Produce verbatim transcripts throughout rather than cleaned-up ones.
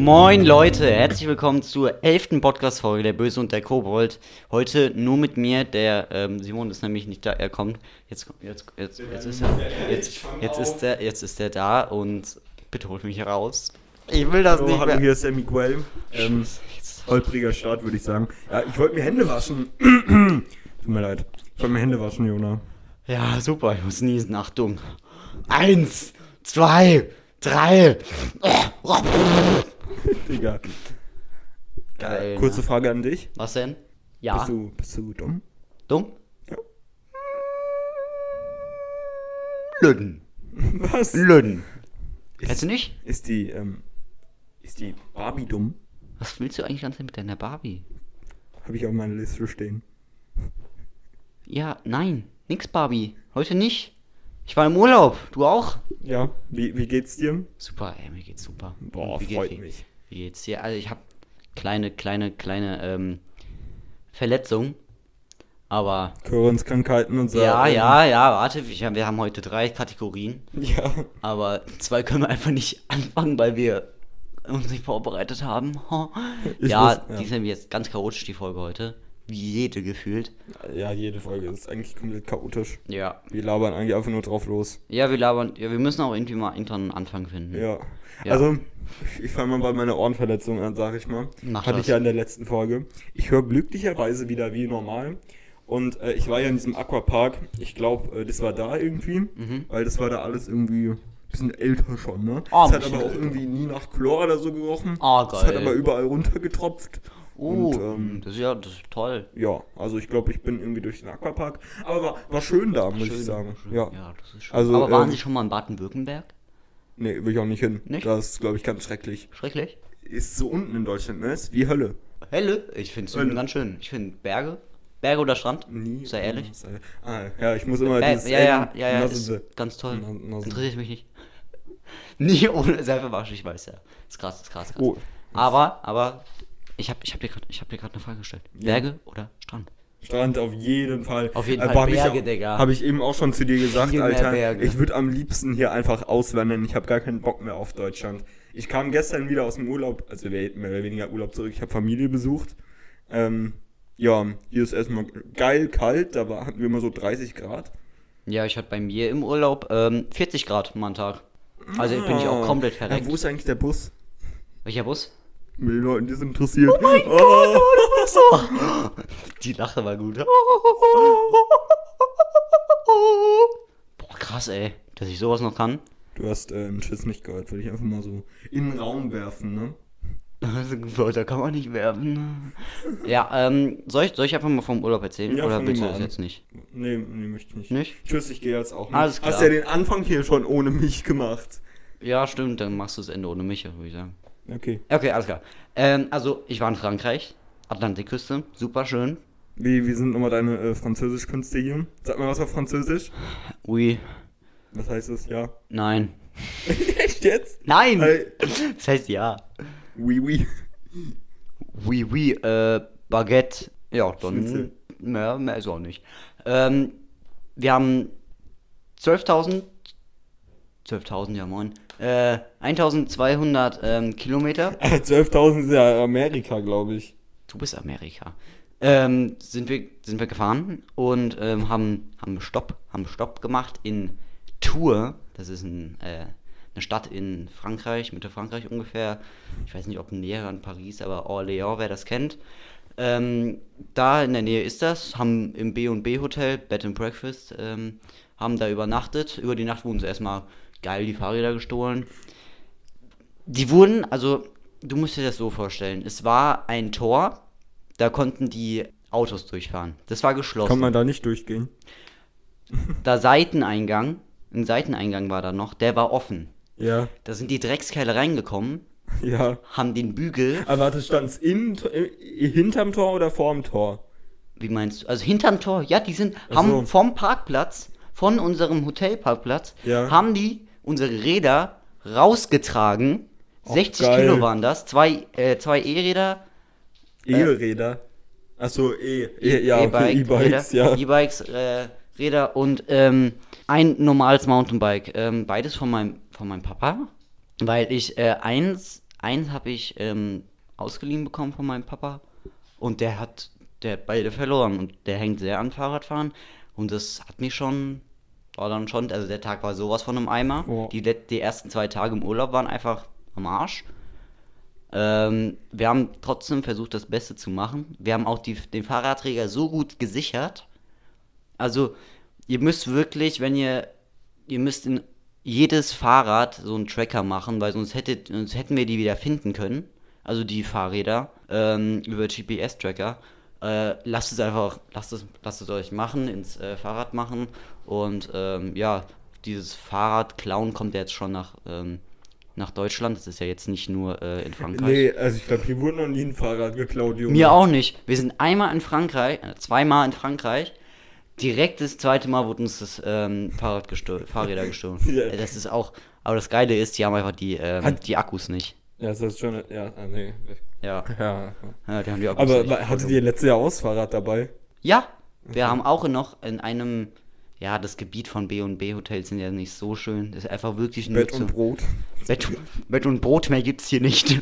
Moin Leute, herzlich willkommen zur elften Podcast-Folge der Böse und der Kobold. Heute nur mit mir, der ähm, Simon ist nämlich nicht da, er kommt. Jetzt, jetzt, jetzt, jetzt ist er, jetzt, jetzt ist er, jetzt ist er da und bitte holt mich raus. Ich will das oh, nicht hallo, mehr. Hallo, hier ist der Miguel. Ähm, holpriger Start, würde ich sagen. Ja, ich wollte mir Hände waschen. Tut mir leid. Ich wollte mir Hände waschen, Jona. Ja, super, ich muss niesen. Achtung. Eins, zwei, drei. Digga. Geil. Kurze Frage an dich. Was denn? Ja. Bist du, bist du dumm? Dumm? Ja. Lüden. Was? Lüden. Kennst du nicht? Ist die, ähm, ist die Barbie dumm? Was willst du eigentlich ganz mit deiner Barbie? Hab ich auf meiner Liste stehen. Ja, nein. Nix Barbie. Heute nicht. Ich war im Urlaub. Du auch? Ja. Wie, wie geht's dir? Super, ey, mir geht's super. Boah, wie freut geht, mich. Wie geht's dir? Also ich hab kleine, kleine, kleine ähm, Verletzungen, aber... Körenskrankheiten und so. Ja, ja, ja, warte, wir, wir haben heute drei Kategorien. Ja. Aber zwei können wir einfach nicht anfangen, weil wir uns nicht vorbereitet haben. Ja, muss, ja, die sind jetzt ganz chaotisch, die Folge heute. Wie jede gefühlt. Ja, jede Folge ist eigentlich komplett chaotisch. Ja. Wir labern eigentlich einfach nur drauf los. Ja, wir labern, ja, wir müssen auch irgendwie mal einen Anfang finden. Ja, ja. Also, ich, ich fange mal bei meiner Ohrenverletzung an, sag ich mal. Mach Hatte das. ich ja in der letzten Folge. Ich höre glücklicherweise wieder wie normal. Und äh, ich war ja in diesem Aquapark. Ich glaube, äh, das war da irgendwie. Mhm. Weil das war da alles irgendwie... Bisschen älter schon, ne? Oh, es hat aber auch irgendwie nie nach Chlor oder so gerochen. Ah, oh, geil. Es hat aber überall runtergetropft. Oh, und, ähm, das ist ja das ist toll. Ja, also ich glaube, ich bin irgendwie durch den Aquapark. Aber war, war schön da, muss schön, ich sagen. Schön. Ja. ja, das ist schön. Also, aber waren ähm, Sie schon mal in Baden-Württemberg? Nee, will ich auch nicht hin. Nicht? Das ist, glaube ich, ganz schrecklich. Schrecklich? Ist so unten in Deutschland, ne? Ist wie Hölle. Hölle? Ich finde es ganz schön. Ich finde Berge. Berge oder Strand? Nie. Sei ehrlich. Sei, ah, ja, ich muss immer Ber- dieses... Ja, Enden, ja, ja, ja, ist ganz toll. Nasen. Interessiert mich nicht. Nie ohne Seife waschen, ich weiß ja. Ist krass, ist krass, krass. Oh, aber, aber, ich hab, ich hab dir gerade hab eine Frage gestellt. Ja. Berge oder Strand? Strand auf jeden Fall. Auf jeden Fall aber Berge, ich, Digga. Habe ich eben auch schon zu dir gesagt, Viel Alter. Berge. Ich würde am liebsten hier einfach auswandern. Ich habe gar keinen Bock mehr auf Deutschland. Ich kam gestern wieder aus dem Urlaub, also mehr oder weniger Urlaub zurück. Ich habe Familie besucht. Ähm... Ja, hier ist erstmal geil kalt, da hatten wir immer so dreißig Grad. Ja, ich hatte bei mir im Urlaub ähm, vierzig Grad am Tag. Also ah, bin ich auch komplett verreckt. Ja, wo ist eigentlich der Bus? Welcher Bus? Mit den Leuten, die es interessiert. Oh mein oh. Gott, oh, das war so. Die Lache war gut. Boah, krass, ey, dass ich sowas noch kann. Du hast äh, einen Schiss nicht gehört, würde ich einfach mal so in den Raum werfen, ne? Wörter kann man nicht werben. Ja, ähm, soll ich, soll ich einfach mal vom Urlaub erzählen? Ja, oder willst du das jetzt nicht? Nee, nee, möchte ich nicht. Nicht? Tschüss, ich gehe jetzt auch nicht. Alles klar. Hast ja den Anfang hier schon ohne mich gemacht. Ja, stimmt, dann machst du das Ende ohne mich, würde ich sagen. Okay. Okay, alles klar. Ähm, also, ich war in Frankreich, Atlantikküste, super schön. Wie, wie sind nochmal deine äh, Französischkünste hier? Sag mal was auf Französisch. Oui. Was heißt das? Ja. Nein. Echt jetzt? Nein! Hey. Das heißt ja. Oui, oui. Oui, oui, äh, Baguette. Ja, dann, mehr, mehr ist auch nicht. Ähm, wir haben zwölftausend, zwölftausend, ja moin, äh, eintausendzweihundert ähm, Kilometer. zwölftausend ist ja Amerika, glaube ich. Du bist Amerika. Ähm, sind wir, sind wir gefahren und, ähm, haben, haben Stopp, haben Stopp gemacht in Tours. Das ist ein, äh, eine Stadt in Frankreich, Mitte Frankreich ungefähr. Ich weiß nicht, ob näher an Paris, aber Orléans, wer das kennt. Ähm, da in der Nähe ist das, haben im B und B Hotel, Bed and Breakfast, ähm, haben da übernachtet. Über die Nacht wurden sie erstmal geil die Fahrräder gestohlen. Die wurden, also du musst dir das so vorstellen, es war ein Tor, da konnten die Autos durchfahren. Das war geschlossen. Kann man da nicht durchgehen? Da Seiteneingang, ein Seiteneingang war da noch, der war offen. Ja. Da sind die Dreckskerle reingekommen, ja. Haben den Bügel... Aber warte, stand's in, in, hinterm Tor oder vorm Tor? Wie meinst du? Also hinterm Tor, ja, die sind, Ach haben so. vom Parkplatz, von unserem Hotelparkplatz, ja. haben die unsere Räder rausgetragen. Och, sechzig geil. Kilo waren das, zwei, äh, zwei E-Räder. E-Räder? Äh, Achso, E. E- ja, okay, E-Bikes, ja. E-Bikes, äh, Räder und ähm, ein normales Mountainbike. Ähm, beides von meinem, von meinem Papa, weil ich äh, eins Eins habe ich ähm, ausgeliehen bekommen von meinem Papa und der hat, der hat beide verloren und der hängt sehr an Fahrradfahren und das hat mich schon, war dann schon, also der Tag war sowas von einem Eimer. Oh. Die, die ersten zwei Tage im Urlaub waren einfach am Arsch. Ähm, wir haben trotzdem versucht, das Beste zu machen. Wir haben auch die, den Fahrradträger so gut gesichert. Also ihr müsst wirklich, wenn ihr, ihr müsst in jedes Fahrrad so einen Tracker machen, weil sonst, hättet, sonst hätten wir die wieder finden können. Also die Fahrräder ähm, über G P S-Tracker. Äh, lasst es einfach, lasst es, lasst es euch machen, ins äh, Fahrrad machen. Und ähm, ja, dieses Fahrradklauen kommt ja jetzt schon nach... Ähm, nach Deutschland, das ist ja jetzt nicht nur äh, in Frankreich. Nee, also ich glaube, hier wurde noch nie ein Fahrrad geklaut, Junge. Mir auch nicht. Wir sind einmal in Frankreich, äh, zweimal in Frankreich. Direkt das zweite Mal wurden uns das ähm, Fahrrad gestö- Fahrräder gestohlen. Ja. Das ist auch, aber das Geile ist, die haben einfach die, ähm, hat, die Akkus nicht. Ja, das ist schon, ja, ah, nee. Ja. Ja. Ja, die haben die Akkus aber nicht. Hattet ihr letztes Jahr auch das Fahrrad dabei? Ja, wir haben auch noch in einem... Ja, das Gebiet von B und B Hotels sind ja nicht so schön. Das ist einfach wirklich nur Bett und Brot. Bett, Bett und Brot mehr gibt's hier nicht. Die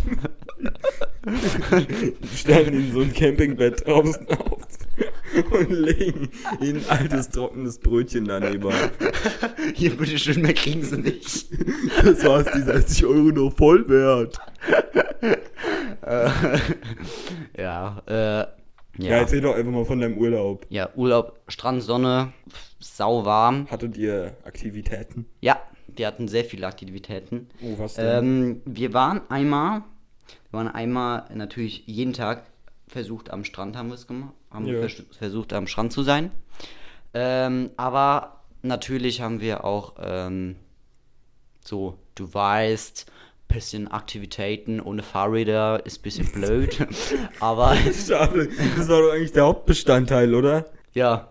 stellen ihnen so ein Campingbett draußen auf und legen ihnen ein altes, trockenes Brötchen daneben. Hier, bitteschön, mehr kriegen sie nicht. Das war's, die sechzig Euro noch voll wert. Äh, ja, äh. Ja. ja, erzähl doch einfach mal von deinem Urlaub. Ja, Urlaub, Strand, Sonne, sau warm. Hattet ihr Aktivitäten? Ja, wir hatten sehr viele Aktivitäten. Oh, was denn? Ähm, wir waren einmal, wir waren einmal natürlich jeden Tag versucht am Strand, haben wir es gemacht, haben ja. vers- versucht am Strand zu sein. Ähm, aber natürlich haben wir auch ähm, so, du weißt... Bisschen Aktivitäten ohne Fahrräder ist ein bisschen blöd, aber... Schade, das war doch eigentlich der Hauptbestandteil, oder? Ja,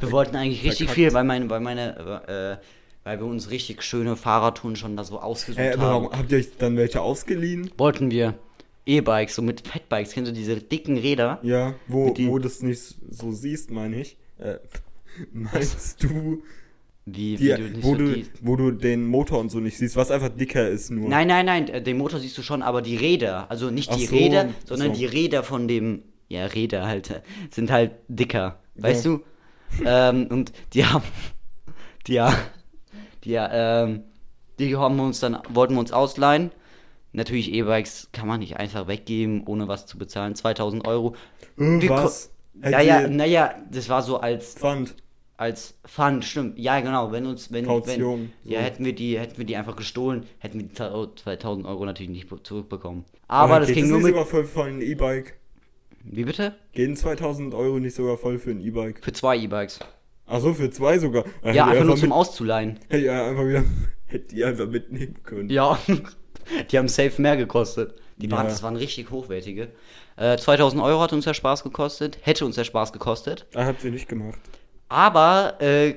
wir wollten eigentlich richtig viel, weil meine, weil meine, äh, weil wir uns richtig schöne Fahrradtouren schon da so ausgesucht hey, aber haben. Warum habt ihr euch dann welche ausgeliehen? Wollten wir. E-Bikes, so mit Fatbikes, kennst du diese dicken Räder? Ja, wo du das nicht so siehst, meine ich. Äh, meinst du... Wie, die, wie du wo, so du, wo du den Motor und so nicht siehst, was einfach dicker ist nur. Nein, nein, nein, den Motor siehst du schon, aber die Räder, also nicht Ach die so, Räder, sondern so. Die Räder von dem, ja, Räder halt, sind halt dicker, weißt ja. du? ähm, und die haben, die, die, ähm, die haben wir uns dann, wollten wir uns ausleihen. Natürlich E-Bikes kann man nicht einfach weggeben, ohne was zu bezahlen, zweitausend Euro. Äh, was? Ko- naja, naja, das war so als... Pfand. Als Pfand, stimmt. Ja, genau. Wenn uns, wenn, Kaution, wenn ja, so. hätten wir die, hätten wir die einfach gestohlen, hätten wir die zweitausend Euro natürlich nicht zurückbekommen. Aber, aber das ging nur mit. Geht das nicht sogar voll für ein E-Bike? Wie bitte? Gehen zweitausend Euro nicht sogar voll für ein E-Bike? Für zwei E-Bikes. Ach so, für zwei sogar. Ja, ja einfach nur mit, zum Auszuleihen. Hätte ich einfach wieder, hätte die einfach mitnehmen können. Ja, die haben safe mehr gekostet. Die ja. waren, das waren richtig hochwertige. Äh, zweitausend Euro hat uns der Spaß gekostet, hätte uns der Spaß gekostet. Ah, habt ihr nicht gemacht. Aber, äh,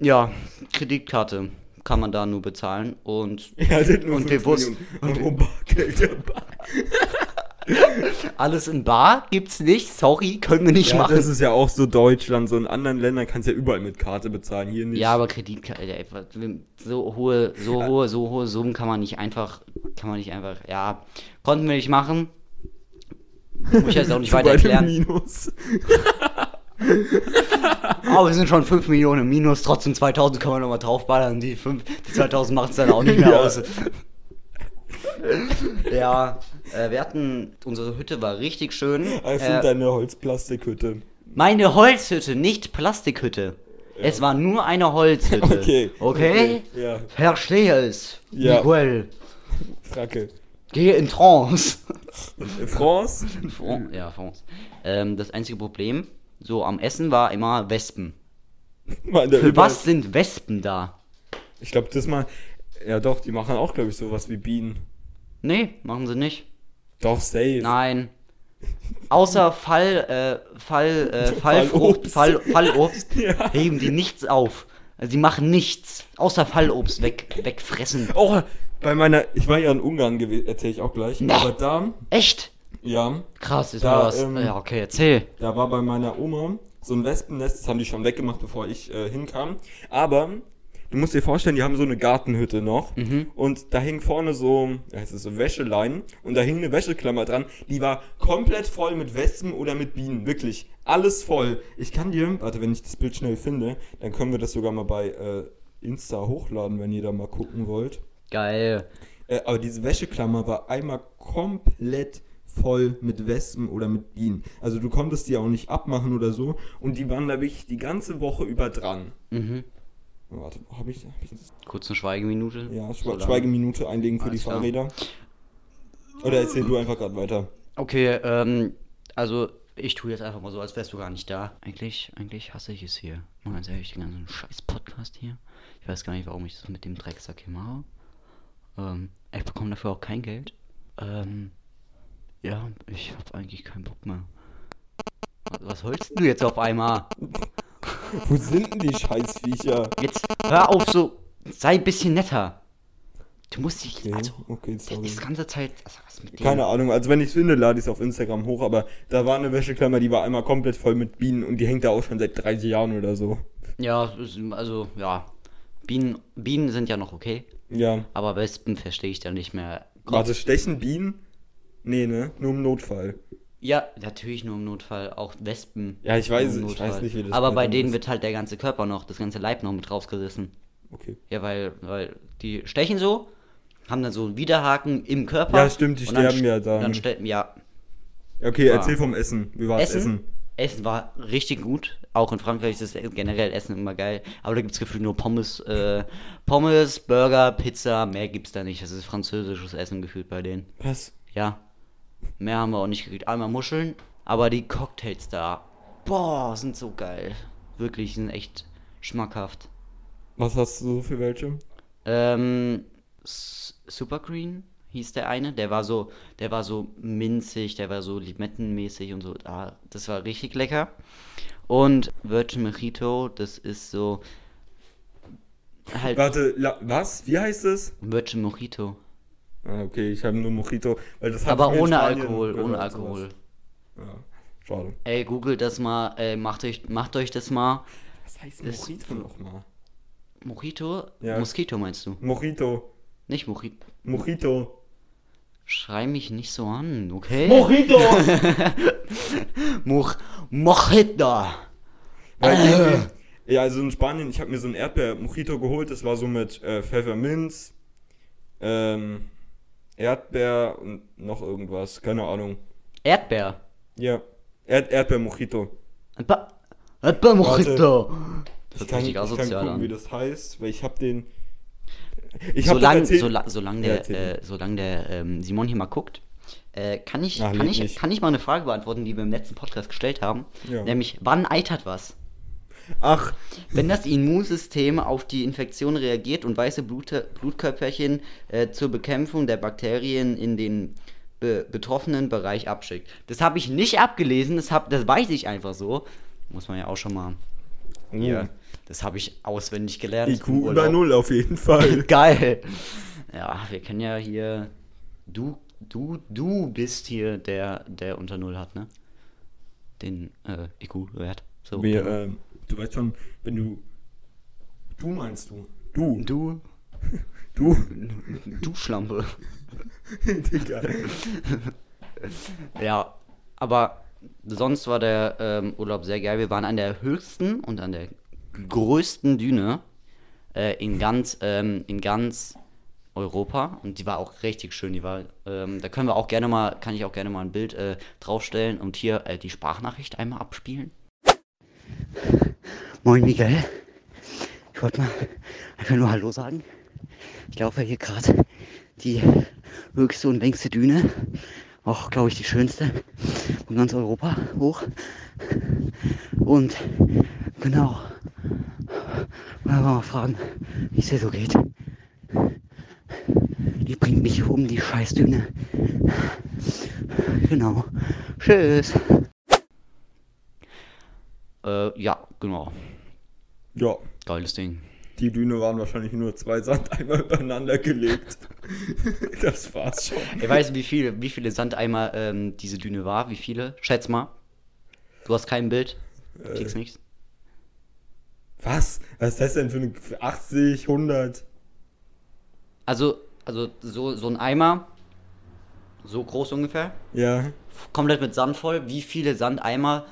ja, Kreditkarte kann man da nur bezahlen und, ja, nur und bewusst. Und Euro Bargeld dabei. Alles in Bar gibt's nicht, sorry, können wir nicht ja, machen. Das ist ja auch so Deutschland, so in anderen Ländern kannst du ja überall mit Karte bezahlen, hier nicht. Ja, aber Kreditkarte, so hohe, so hohe, so hohe Summen kann man nicht einfach, kann man nicht einfach, ja, konnten wir nicht machen. Muss ich jetzt auch nicht weiter erklären. Minus. Aber oh, wir sind schon fünf Millionen im Minus, trotzdem zweitausend können wir nochmal draufballern, die, fünf, die zweitausend machen es dann auch nicht mehr ja. aus. Ja, äh, wir hatten, unsere Hütte war richtig schön. Also äh, deine Holzplastikhütte. Meine Holzhütte, nicht Plastikhütte. Ja. Es war nur eine Holzhütte. Okay. Okay? okay. Ja. Verstehe es, ja. Miguel. Fracke. Gehe in Trance. In France? Fran- ja, France. Ähm, das einzige Problem... So, am Essen war immer Wespen. Mann, Für was ist... sind Wespen da? Ich glaube, das mal... Ja doch, die machen auch, glaube ich, sowas wie Bienen. Nee, machen sie nicht. Doch, safe. Nein. Außer Fall... Äh, Fall... Äh, Fallfrucht... Fall, Fallobst. Ja. Heben die nichts auf. Also die machen nichts. Außer Fallobst weg, wegfressen. Oh, bei meiner... Ich war ja in Ungarn gewesen, erzähle ich auch gleich. Nee. Aber da... Echt? Ja. Krass, ist da, was. Ähm, ja, okay, erzähl. Da war bei meiner Oma so ein Wespennest, das haben die schon weggemacht, bevor ich äh, hinkam. Aber du musst dir vorstellen, die haben so eine Gartenhütte noch, mhm, und da hing vorne so, ja, es ist so Wäscheleinen, und da hing eine Wäscheklammer dran, die war komplett voll mit Wespen oder mit Bienen, wirklich, alles voll. Ich kann dir, warte, wenn ich das Bild schnell finde, dann können wir das sogar mal bei äh, Insta hochladen, wenn ihr da mal gucken wollt. Geil. Äh, aber diese Wäscheklammer war einmal komplett voll mit Wespen oder mit Bienen. Also du konntest die auch nicht abmachen oder so. Und die waren da wirklich die ganze Woche über dran. Mhm. Warte, hab ich, hab ich das? Kurz eine Schweigeminute. Ja, Schwe- Schweigeminute einlegen für Alles die Fahrräder. Klar. Oder erzähl du einfach gerade weiter. Okay, ähm, also ich tue jetzt einfach mal so, als wärst du gar nicht da. Eigentlich, eigentlich hasse ich es hier. Mann, ganz ehrlich, den ganzen Scheiß-Podcast hier. Ich weiß gar nicht, warum ich das mit dem Drecksack hier mache. Ähm, ich bekomme dafür auch kein Geld. Ähm, Ja, ich hab eigentlich keinen Bock mehr. Was holst du jetzt auf einmal? Wo sind denn die Scheißviecher? Jetzt hör auf so, sei ein bisschen netter. Du musst dich, okay, also, okay, sorry. Das ganze Zeit, also was mit dem? Keine Ahnung, also wenn ich es finde, lade ich es auf Instagram hoch, aber da war eine Wäscheklammer, die war einmal komplett voll mit Bienen und die hängt da auch schon seit dreißig Jahren oder so. Ja, also, ja, Bienen, Bienen sind ja noch okay. Ja. Aber Wespen verstehe ich da nicht mehr. Warte, stechen Bienen? Nee, ne? Nur im Notfall. Ja, natürlich nur im Notfall. Auch Wespen. Ja, ich weiß, ich weiß nicht, wie das. Aber bei denen ist. Wird halt der ganze Körper noch, das ganze Leib noch mit rausgerissen. Okay. Ja, weil, weil die stechen so, haben dann so einen Widerhaken im Körper. Ja, stimmt, die sterben ja dann. Dann sterben, ja. Okay, ja. Erzähl vom Essen. Wie war das Essen? Essen war richtig gut. Auch in Frankreich ist generell Essen immer geil. Aber da gibt es gefühlt nur Pommes, äh, Pommes, Burger, Pizza. Mehr gibt's da nicht. Das ist französisches Essen gefühlt bei denen. Was? Ja. Mehr haben wir auch nicht gekriegt. Einmal Muscheln, aber die Cocktails da, boah, sind so geil. Wirklich, sind echt schmackhaft. Was hast du so für welche? Ähm, Supergreen hieß der eine. Der war so, der war so minzig, der war so limettenmäßig und so. Ah, das war richtig lecker. Und Virgin Mojito, das ist so halt. Warte, la- was? Wie heißt es? Virgin Mojito. Okay, ich habe nur Mojito, weil das hat. Aber ohne Alkohol, ohne Alkohol. Ja, schade. Ey, googelt das mal, ey, macht euch, macht euch das mal. Was heißt Mojito nochmal? Mojito? Ja. Mosquito meinst du? Mojito. Nicht Mojito. Mojito. Schrei mich nicht so an, okay? Mojito! Moch, Mojito! Weil, äh. Ja, also in Spanien, ich habe mir so ein Erdbeer-Mojito geholt, das war so mit äh, Pfefferminz, ähm... Erdbeer und noch irgendwas, keine Ahnung. Erdbeer? Ja, Erd- Erdbeer-Mojito. Erdbe- Erdbeer-Mojito. Das ich kann nicht gucken, an. Wie das heißt, weil ich hab den... Ich hab solange solang, solang der, äh, solang der ähm, Simon hier mal guckt, äh, kann, ich, Ach, kann, ich, kann ich mal eine Frage beantworten, die wir im letzten Podcast gestellt haben. Ja. Nämlich, wann eitert was? Ach. Wenn das Immunsystem auf die Infektion reagiert und weiße Blut, Blutkörperchen äh, zur Bekämpfung der Bakterien in den be- betroffenen Bereich abschickt. Das habe ich nicht abgelesen, das, hab, das weiß ich einfach so. Muss man ja auch schon mal... Ja, yeah. Das habe ich auswendig gelernt. I Q über null auf jeden Fall. Geil. Ja, wir kennen ja hier... Du, du, du bist hier der, der unter null hat, ne? Den äh, I Q-Wert. So, wir, genau. ähm... Du weißt schon, wenn du... Du meinst du. Du. Du. Du. Du Schlampe. Digga. Ja, aber sonst war der ähm, Urlaub sehr geil. Wir waren an der höchsten und an der größten Düne äh, in ganz ähm, in ganz Europa. Und die war auch richtig schön. Die war, ähm, da können wir auch gerne mal, kann ich auch gerne mal ein Bild äh, draufstellen und hier äh, die Sprachnachricht einmal abspielen. Moin Miguel, ich wollte mal einfach nur Hallo sagen. Ich laufe hier gerade die höchste und längste Düne, auch glaube ich die schönste von ganz Europa hoch. Und genau, wollen wir mal fragen, wie es hier so geht. Die bringt mich um, die Scheißdüne. Genau, tschüss. Ja, genau. Ja. Geiles Ding. Die Düne waren wahrscheinlich nur zwei Sandeimer übereinander gelegt. Das war's schon. Ich weiß, wie viele, wie viele Sandeimer ähm, diese Düne war, wie viele? Schätz mal. Du hast kein Bild. Du kriegst äh, nichts. Was? Was ist das denn für eine für achtzig, hundert? Also, also so, so ein Eimer, so groß ungefähr. Ja. Komplett mit Sand voll. Wie viele Sandeimer?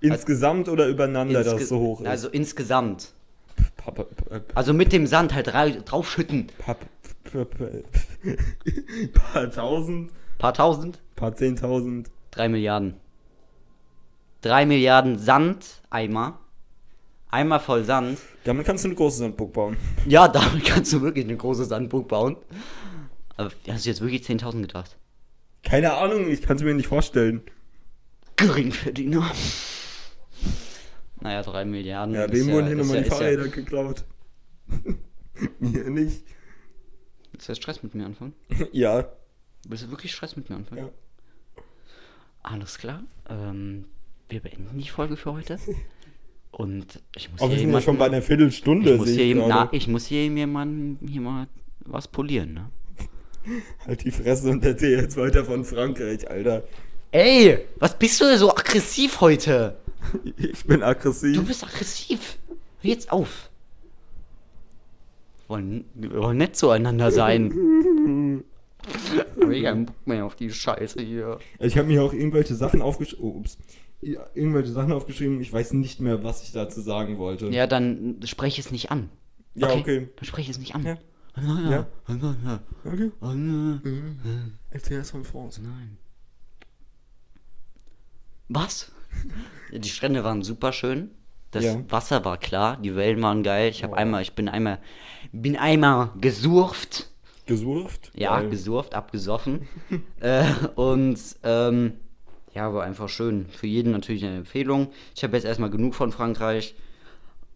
Insgesamt also, oder übereinander, insge- das so hoch ist? Also insgesamt. Papa, Papa, also mit dem Sand halt draufschütten. Paar tausend? Paar tausend? Paar zehntausend? Drei Milliarden. Drei Milliarden Sandeimer. Einmal voll Sand. Damit kannst du eine große Sandburg bauen. Ja, damit kannst du wirklich eine große Sandburg bauen. Aber hast du jetzt wirklich zehntausend gedacht? Keine Ahnung, ich kann es mir nicht vorstellen. Geringverdiener. Naja, drei Milliarden. Ja, wem wurden hier nochmal die Fahrräder geklaut? Mir nicht. Willst du jetzt Stress mit mir anfangen? Ja. Willst du wirklich Stress mit mir anfangen? Ja. Alles klar. Ähm, wir beenden die Folge für heute. Und ich muss oh, hier jemanden, schon bei einer Viertelstunde. Ich muss hier, ich, na, ich muss hier jemanden hier mal was polieren, ne? Halt die Fresse und erzähl jetzt weiter von Frankreich, Alter. Ey, was bist du denn so aggressiv heute? Ich bin aggressiv. Du bist aggressiv. Hör jetzt auf. Wir wollen, wir wollen nett zueinander sein. Ich habe keinen Bock mehr auf die Scheiße hier. Ich habe mir auch irgendwelche Sachen aufgeschrieben. Oh, ups. Ja, irgendwelche Sachen aufgeschrieben. Ich weiß nicht mehr, was ich dazu sagen wollte. Ja, dann spreche es nicht an. Ja, okay. okay. Dann spreche es nicht an. Ja. Ja. ja. Okay. Erzähl das von Franz. Nein. Was? Die Strände waren super schön. Das ja. Wasser war klar, die Wellen waren geil. Ich habe oh. einmal, ich bin einmal, bin einmal gesurft. Gesurft? Ja, geil. gesurft, abgesoffen. äh, und ähm, ja, war einfach schön. Für jeden natürlich eine Empfehlung. Ich habe jetzt erstmal genug von Frankreich.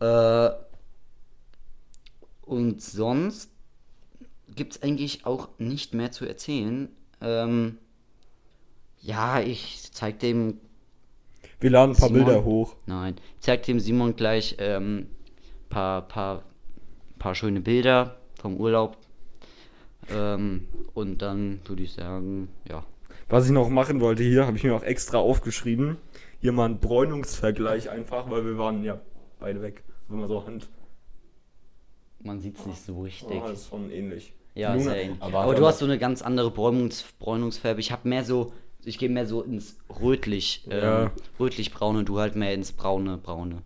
Äh, und sonst gibt es eigentlich auch nicht mehr zu erzählen. Ähm, ja, ich zeig dem. Wir laden ein paar Simon, Bilder hoch. Nein, ich zeig dem Simon gleich ähm, paar, paar, paar schöne Bilder vom Urlaub. Ähm, und dann würde ich sagen, ja. Was ich noch machen wollte hier, habe ich mir auch extra aufgeschrieben. Hier mal einen Bräunungsvergleich einfach, weil wir waren ja beide weg. Wenn man so Hand. Man sieht es nicht so richtig. Oh, ist schon ähnlich. Ja, ist ähnlich. Aber, aber du hast so eine ganz andere Bräunungs- Bräunungsfärbe. Ich habe mehr so. Ich gehe mehr so ins rötlich, ähm, ja. rötlich-braune, du halt mehr ins braune, braune.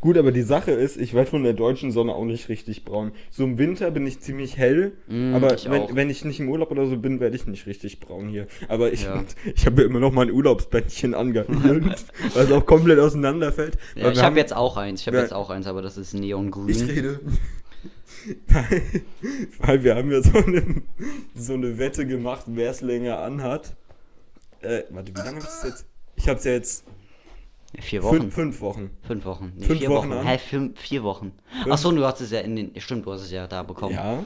Gut, aber die Sache ist, ich werde von der deutschen Sonne auch nicht richtig braun. So im Winter bin ich ziemlich hell, mm, aber ich wenn, wenn ich nicht im Urlaub oder so bin, werde ich nicht richtig braun hier. Aber ich, ja. ich habe ja immer noch mein Urlaubsbändchen angehalten, was auch komplett auseinanderfällt. Ja, ich habe jetzt auch eins, ich habe ja. jetzt auch eins, aber das ist neongrün. Ich rede... weil, weil wir haben ja so eine, so eine Wette gemacht, wer es länger anhat. Äh, warte, wie lange ist das jetzt? Ich hab's ja jetzt... Vier Wochen. Fün- fünf Wochen. Fünf Wochen. Nee, fünf vier Wochen. Wochen. Hä, vier, vier Wochen. Achso, du hast es ja in den... Stimmt, du hast es ja da bekommen. Ja. ja.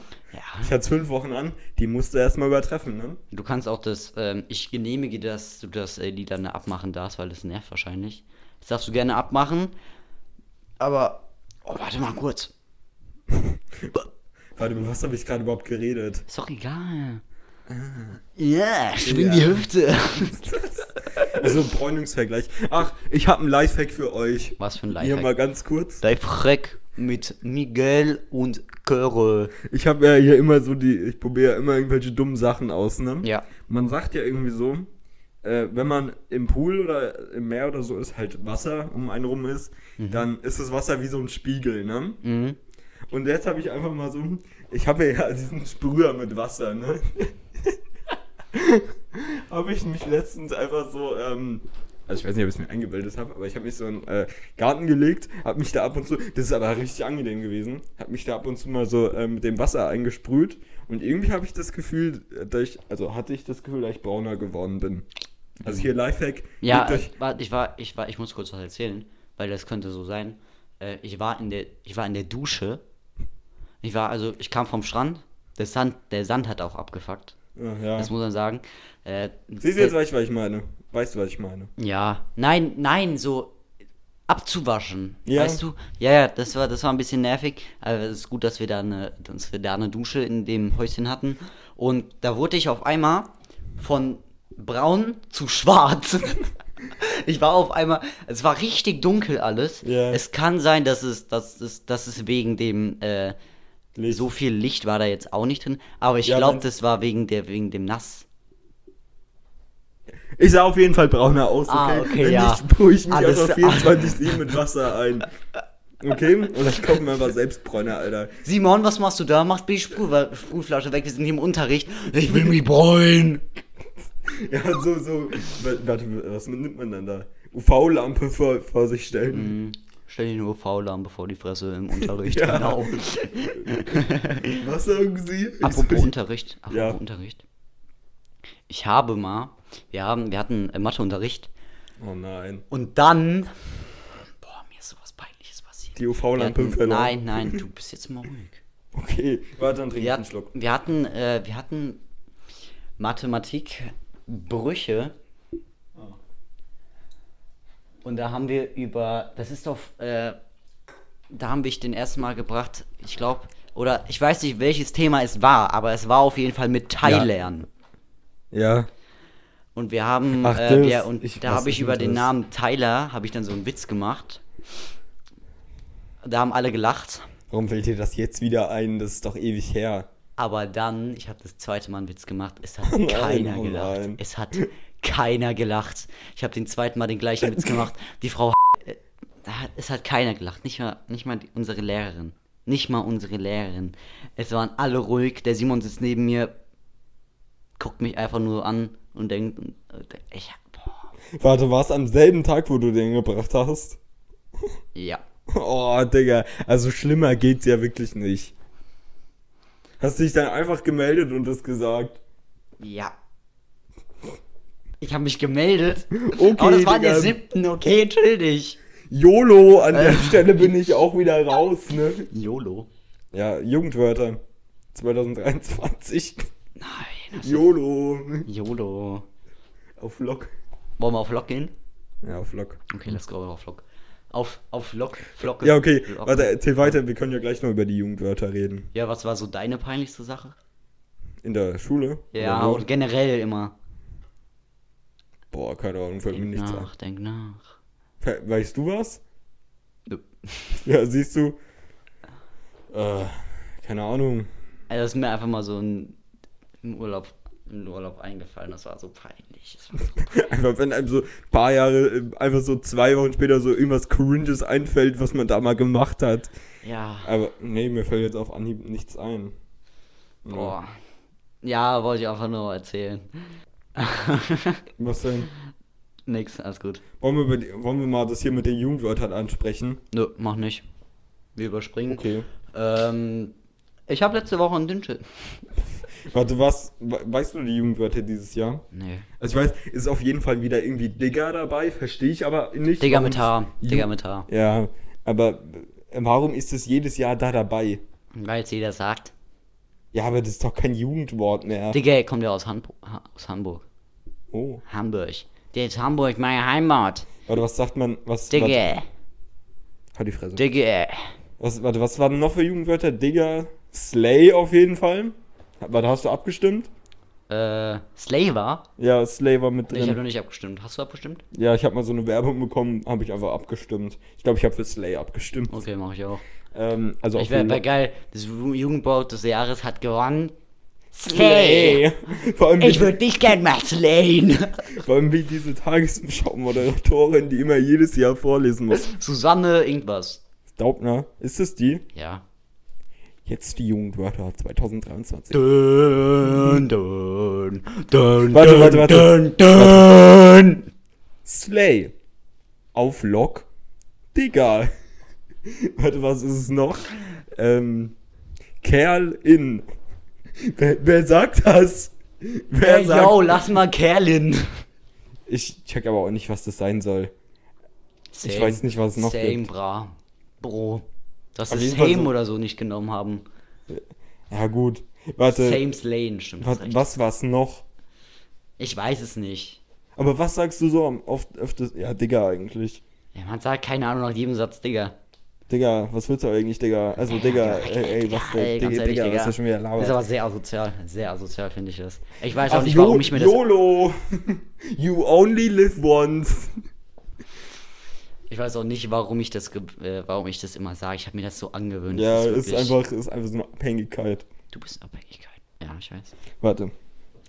Ich hatte fünf Wochen an. Die musst du erstmal übertreffen, ne? Du kannst auch das... Ähm, ich genehmige, dass du das äh, die dann abmachen darfst, weil das nervt wahrscheinlich. Das darfst du gerne abmachen. Aber... Oh, warte mal kurz. Warte, über was habe ich gerade überhaupt geredet? Ist doch egal. Yeah, schwing ja, schwing die Hüfte. Also Bräunungsvergleich. Ach, ich habe einen Lifehack für euch. Was für ein Lifehack? Hier mal ganz kurz. Lifehack mit Miguel und Körre. Ich habe ja hier immer so die, ich probiere ja immer irgendwelche dummen Sachen aus, ne? Ja. Man sagt ja irgendwie so, äh, wenn man im Pool oder im Meer oder so ist, halt Wasser um einen rum ist, mhm. dann ist das Wasser wie so ein Spiegel, ne? Mhm. Und jetzt habe ich einfach mal so, ich habe ja diesen Sprüher mit Wasser, ne? habe ich mich letztens einfach so, ähm, also ich weiß nicht, ob ich es mir eingebildet habe, aber ich habe mich so in äh, Garten gelegt, habe mich da ab und zu, das ist aber richtig angenehm gewesen, habe mich da ab und zu mal so äh, mit dem Wasser eingesprüht und irgendwie habe ich das Gefühl, dass ich, also hatte ich das Gefühl, dass ich brauner geworden bin. Also hier Lifehack. Ja, äh, warte, ich war, ich war, ich muss kurz was erzählen, weil das könnte so sein. Äh, ich war in der, ich war in der Dusche. Ich war, also ich kam vom Strand. Der Sand, der Sand hat auch abgefuckt. Ja. Das muss man sagen. Äh, Siehst du jetzt, was ich, was ich meine? Weißt du, was ich meine? Ja. Nein, nein, so abzuwaschen. Ja. Weißt du? Ja, ja, das war, das war ein bisschen nervig. Aber es ist gut, dass wir da eine, dass wir da eine Dusche in dem Häuschen hatten. Und da wurde ich auf einmal von braun zu schwarz. Ich war auf einmal, es war richtig dunkel alles. Yeah. Es kann sein, dass es, dass es, dass es wegen dem, äh, Licht. So viel Licht war da jetzt auch nicht drin. Aber ich ja, glaube, das war wegen der, wegen dem Nass. Ich sah auf jeden Fall brauner aus, okay? Ah, okay, wenn ja. nicht, brühe ich mich also vierundzwanzig sieben mit Wasser ein. Okay? Oder ich kaufe mir einfach selbst Bräuner, Alter. Simon, was machst du da? Machst du die Sprühflasche weg? Wir sind hier im Unterricht. Ich will mich bräunen. Ja, so, so. Warte, was nimmt man denn da? U V-Lampe vor, vor sich stellen. Mhm. Stell dir eine U V-Lampe vor die Fresse im Unterricht. Ja. Genau. Was sagen Sie? Apropos ich... Unterricht. Apropos ja. Unterricht. Ich habe mal... Wir, haben, wir hatten Matheunterricht. Oh nein. Und dann... Boah, mir ist sowas Peinliches passiert. Die U V-Lampe verloren. Nein, nein, du bist jetzt mal ruhig. Okay, warte, dann trink ich einen Schluck. Wir hatten, äh, wir hatten Mathematikbrüche. Oh. Und da haben wir über... Das ist doch... Äh, da haben wir ich den ersten Mal gebracht, ich glaube... Oder ich weiß nicht, welches Thema es war, aber es war auf jeden Fall mit Teillernen. Ja. ja. Und wir haben, Ach, das, äh, wir, und ich, da habe ich über das. den Namen Tyler, habe ich dann so einen Witz gemacht. Da haben alle gelacht. Warum fällt dir das jetzt wieder ein? Das ist doch ewig her. Aber dann, ich habe das zweite Mal einen Witz gemacht, es hat oh keiner oh gelacht. Nein. Es hat keiner gelacht. Ich habe den zweiten Mal den gleichen Witz gemacht. Die Frau, äh, es hat keiner gelacht. Nicht mal, nicht mal die, unsere Lehrerin. Nicht mal unsere Lehrerin. Es waren alle ruhig. Der Simon sitzt neben mir, guckt mich einfach nur an. Und denkt, ich boah. Warte, war es am selben Tag, wo du den gebracht hast? Ja. Oh, Digga, also schlimmer geht's ja wirklich nicht. Hast du dich dann einfach gemeldet und das gesagt? Ja. Ich habe mich gemeldet. Okay, aber das war der siebten, okay, chill dich. YOLO, an der Stelle bin ich auch wieder raus, ne? YOLO? Ja, Jugendwörter. zwanzig dreiundzwanzig. Nein. YOLO. YOLO. Auf Lock. Wollen wir auf Lock gehen? Ja, auf Lock. Okay, let's go auf Lock. Auf, auf Lock, Flock. Ja, okay. Lock. Warte, erzähl weiter. Wir können ja gleich noch über die Jugendwörter reden. Ja, was war so deine peinlichste Sache? In der Schule? Ja, und generell immer. Boah, keine Ahnung, fällt mir nichts ein. Denk nach, denk nach. Weißt du was? Nö. Ja, siehst du? Äh, keine Ahnung. Also, das ist mir einfach mal so ein... Im Urlaub, im Urlaub eingefallen, das war so peinlich. Das war so peinlich. Einfach wenn einem so ein paar Jahre, einfach so zwei Wochen später so irgendwas Cringes einfällt, was man da mal gemacht hat. Ja. Aber nee, mir fällt jetzt auf Anhieb nichts ein. Ja. Boah. Ja, wollte ich einfach nur erzählen. Was denn? Nix, alles gut. Wollen wir, die, wollen wir mal das hier mit den Jugendwörtern ansprechen? Nö, mach nicht. Wir überspringen. Okay. Ähm, ich habe letzte Woche einen Dünnschild. Warte, was? Weißt du die Jugendwörter dieses Jahr? Nee. Also ich weiß, ist auf jeden Fall wieder irgendwie Digger dabei, verstehe ich aber nicht. Digger mit H. Digger mit H. Ja, aber warum ist es jedes Jahr da dabei? Weil es jeder sagt. Ja, aber das ist doch kein Jugendwort mehr. Digger kommt ja aus, Han- ha- aus Hamburg. Oh. Hamburg. Der ist Hamburg, meine Heimat. Warte, was sagt man? Was? Digger. Halt die Fresse. Digger. Was, warte, was waren noch für Jugendwörter? Digger, Slay auf jeden Fall. Warte, hast du abgestimmt? Äh, Slaver? Ja, Slaver mit drin. Ich habe noch nicht abgestimmt. Hast du abgestimmt? Ja, ich habe mal so eine Werbung bekommen, habe ich einfach abgestimmt. Ich glaube, ich habe für Slay abgestimmt. Okay, mache ich auch. Ähm, also ich wäre geil, das Jugendwort des Jahres hat gewonnen. Slay! Slay. Vor allem, ich würde dich gern mal slayen. Vor allem wie diese Tagesschau-Moderatorin, die immer jedes Jahr vorlesen muss. Susanne irgendwas. Daubner, ist das die? Ja. Jetzt die Jugendwörter zwanzig dreiundzwanzig. Dun, dun, dun, warte, warte, warte. Dun, dun. Warte. Slay. Auf Lock. Digga. Warte, was ist es noch? Ähm, Kerl in. Wer, wer sagt das? Wer hey, sagt yo, lass mal Kerl in. Ich check aber auch nicht, was das sein soll. Same, ich weiß nicht, was es noch same, gibt. Same, bra. Bro. Dass sie Same so oder so nicht genommen haben. Ja, gut. Warte. Same Slane, stimmt. Was, was war's noch? Ich weiß es nicht. Aber was sagst du so oft öfters? Ja, Digga, eigentlich. Ja, man sagt keine Ahnung nach jedem Satz, Digga. Digga, was willst du eigentlich, Digga? Also, Digga, ey, ey, ey was ey, Digga, ehrlich, Digga, Digga, was ist schon wieder laut. Ist aber sehr asozial. Sehr asozial, finde ich das. Ich weiß Ach, auch nicht, warum yo, ich mir das. YOLO! You only live once. Ich weiß auch nicht, warum ich das, äh, warum ich das immer sage. Ich habe mir das so angewöhnt. Ja, es ist, ist einfach, ist einfach so eine Abhängigkeit. Du bist eine Abhängigkeit. Ja, ich weiß. Warte.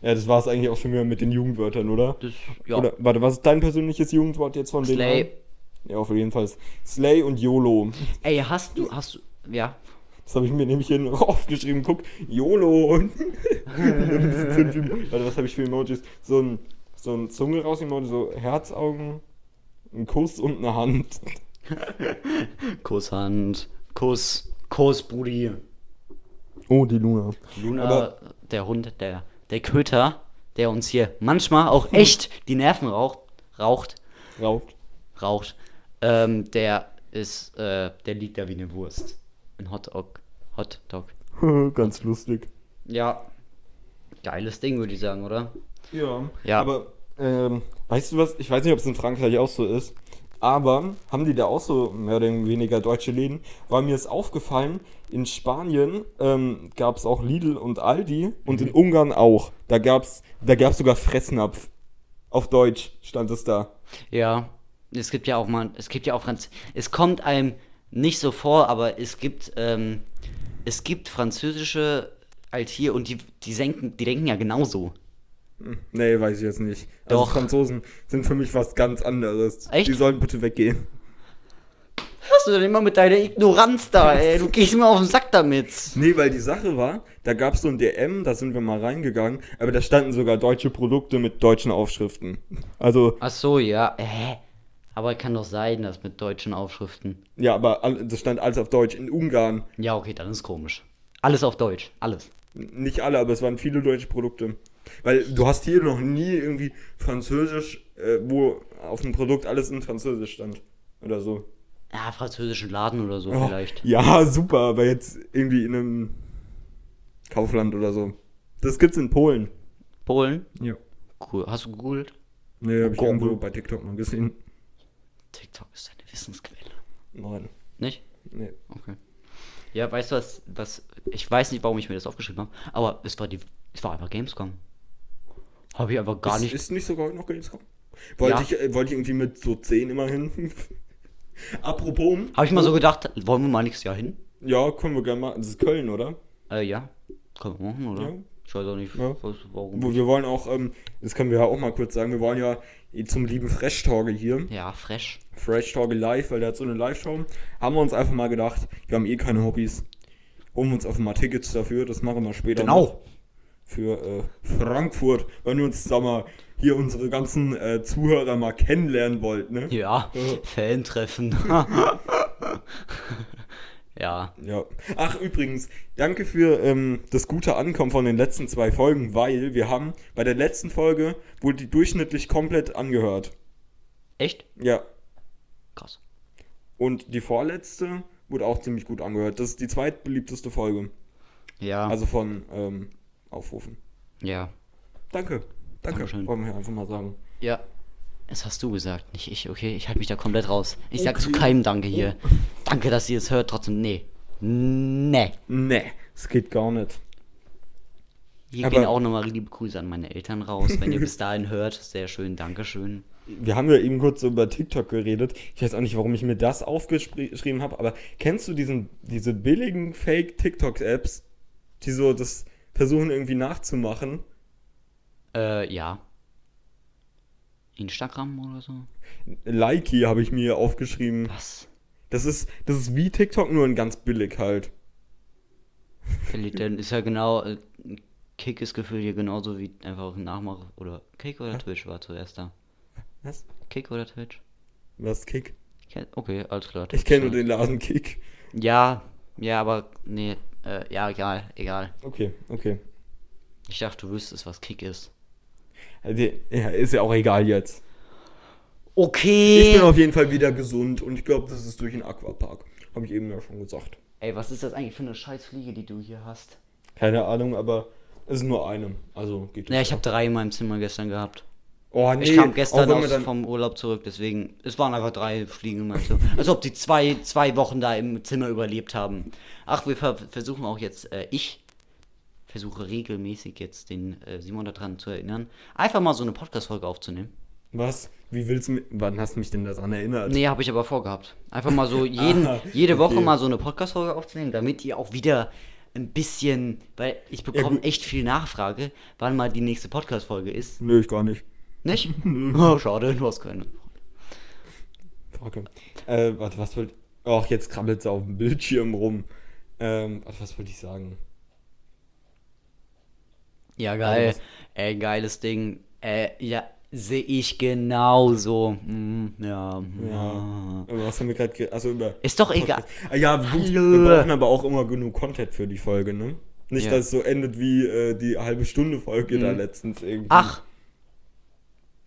Ja, das war es eigentlich auch schon wieder mit den Jugendwörtern, oder? Das, ja. Oder, warte, was ist dein persönliches Jugendwort jetzt von denen? Slay. Ja, auf jeden Fall. Slay und YOLO. Ey, hast du, hast du, ja. Das habe ich mir nämlich hier noch aufgeschrieben. Guck, YOLO. Warte, was habe ich für Emojis? So ein, so ein Zunge raus, Emoji, so Herzaugen, ein Kuss und eine Hand. Kusshand, Kuss, Kuss, Brudi. Oh, die Luna. Luna, aber der Hund, der, der Köter, der uns hier manchmal auch echt die Nerven raucht. Raucht. Raucht. Raucht. Ähm, der ist, äh, der liegt da wie eine Wurst. Ein Hotdog. Hotdog. Ganz lustig. Ja. Geiles Ding, würde ich sagen, oder? Ja. Ja. Aber, ähm, weißt du was? Ich weiß nicht, ob es in Frankreich auch so ist. Aber haben die da auch so mehr oder weniger deutsche Läden? Weil mir ist aufgefallen, in Spanien ähm, gab es auch Lidl und Aldi und mhm. in Ungarn auch. Da gab es da gab's sogar Fressnapf. Auf Deutsch stand es da. Ja, es gibt ja auch mal, es gibt ja auch Franz. Es kommt einem nicht so vor, aber es gibt ähm, es gibt französische halt hier und die, die, senken, die denken ja genauso. Nee, weiß ich jetzt nicht. Doch. Also Franzosen sind für mich was ganz anderes. Echt? Die sollen bitte weggehen. Hast du denn immer mit deiner Ignoranz da, ey? Du gehst immer auf den Sack damit. Nee, weil die Sache war, da gab's so ein D M, da sind wir mal reingegangen, aber da standen sogar deutsche Produkte mit deutschen Aufschriften. Also. Ach so, ja. Hä? Aber kann doch sein, das mit deutschen Aufschriften. Ja, aber das stand alles auf Deutsch in Ungarn. Ja, okay, dann ist komisch. Alles auf Deutsch, alles. Nicht alle, aber es waren viele deutsche Produkte. Weil du hast hier noch nie irgendwie Französisch, äh, wo auf dem Produkt alles in Französisch stand. Oder so. Ja, französischen Laden oder so oh, vielleicht. Ja, super, aber jetzt irgendwie in einem Kaufland oder so. Das gibt's in Polen. Polen? Ja. Cool. Hast du gegoogelt? Nee, hab ich Google. Irgendwo bei TikTok mal gesehen. TikTok ist eine Wissensquelle. Nein. Nicht? Nee. Okay. Ja, weißt du was, was, ich weiß nicht, warum ich mir das aufgeschrieben habe, aber es war die, es war einfach Gamescom. Habe ich aber gar ist, nicht... Ist nicht sogar noch Gamescom? Wollte, ja. ich, äh, wollte ich irgendwie mit so zehn immer hin? Apropos... Habe ich mal so gedacht, wollen wir mal nächstes Jahr hin? Ja, können wir gerne mal. Das ist Köln, oder? Äh, ja. Können wir machen, oder? Ja. Ich weiß auch nicht, ja. was, warum. Wir nicht. Wollen auch, ähm, das können wir ja auch mal kurz sagen, wir wollen ja zum lieben Fresh Torge hier. Ja, Fresh. Fresh Torge live, weil der hat so eine Live-Show. Haben wir uns einfach mal gedacht, wir haben eh keine Hobbys. Holen wir uns einfach mal Tickets dafür, das machen wir später. Genau. Noch. Für äh, Frankfurt, wenn wir uns da mal hier unsere ganzen äh, Zuhörer mal kennenlernen wollten, ne? Ja, äh. Fan-Treffen. Ja. Ja. Ach, übrigens, danke für ähm, das gute Ankommen von den letzten zwei Folgen, weil wir haben, bei der letzten Folge wurde die durchschnittlich komplett angehört. Echt? Ja. Krass. Und die vorletzte wurde auch ziemlich gut angehört. Das ist die zweitbeliebteste Folge. Ja. Also von ähm, Aufrufen. Ja. Danke. Danke. Wollen wir einfach mal sagen. Ja. Das hast du gesagt, nicht ich, okay? Ich halte mich da komplett raus. Ich okay. sag zu keinem Danke hier. Oh. Danke, dass ihr es hört, trotzdem, nee. Nee. Nee, es geht gar nicht. Hier aber gehen auch nochmal liebe Grüße an meine Eltern raus, wenn ihr bis dahin hört. Sehr schön, Dankeschön. Wir haben ja eben kurz über TikTok geredet. Ich weiß auch nicht, warum ich mir das aufgeschrieben habe, aber kennst du diesen, diese billigen Fake-TikTok-Apps, die so das versuchen irgendwie nachzumachen? Äh, ja. Instagram oder so? Likey habe ich mir aufgeschrieben. Was? Das ist, das ist wie TikTok, nur in ganz billig halt. Dann ist ja genau, Kick ist gefühlt hier genauso wie einfach Nachmache oder Kick oder Twitch war zuerst da. Was? Kick oder Twitch? Was, Kick? Okay, alles klar. Ich kenne nur den Laden Kick. Ja, ja, aber nee, äh, ja, egal, egal. Okay, okay. Ich dachte, du wüsstest, was Kick ist. Also, ja, ist ja auch egal jetzt. Okay. Ich bin auf jeden Fall wieder gesund und ich glaube, das ist durch den Aquapark. Habe ich eben ja schon gesagt. Ey, was ist das eigentlich für eine Scheißfliege, die du hier hast? Keine Ahnung, aber es ist nur eine. Also geht das. Ja, ich habe drei in meinem Zimmer gestern gehabt. Oh, nee. Ich kam gestern aus, vom Urlaub zurück, deswegen. Es waren einfach drei Fliegen in meinem Zimmer. Als ob die zwei, zwei Wochen da im Zimmer überlebt haben. Ach, wir ver- versuchen auch jetzt, äh, ich. versuche regelmäßig jetzt den äh, Simon daran zu erinnern, einfach mal so eine Podcast-Folge aufzunehmen. Was? Wie willst du... Wann hast du mich denn daran erinnert? Nee, habe ich aber vorgehabt. Einfach mal so jeden, ah, jede Woche okay. mal so eine Podcast-Folge aufzunehmen, damit ihr auch wieder ein bisschen... Weil ich bekomme ja, echt viel Nachfrage, wann mal die nächste Podcast-Folge ist. Nö, nee, ich gar nicht. Nicht? Oh, schade, du hast keine. Okay. Äh, warte, was wollte... Ach, jetzt krabbelt es auf dem Bildschirm rum. Ähm, warte, was wollte ich sagen? Ja, geil. Ey, geiles Ding. Äh, ja... Sehe ich genauso. Hm, ja. ja. Aber was haben wir gerade ge- Also über. Ist doch egal. Ah, ja, gut, wir brauchen aber auch immer genug Content für die Folge, ne? Nicht, ja. dass es so endet wie äh, die halbe Stunde Folge hm. da letztens irgendwie. Ach.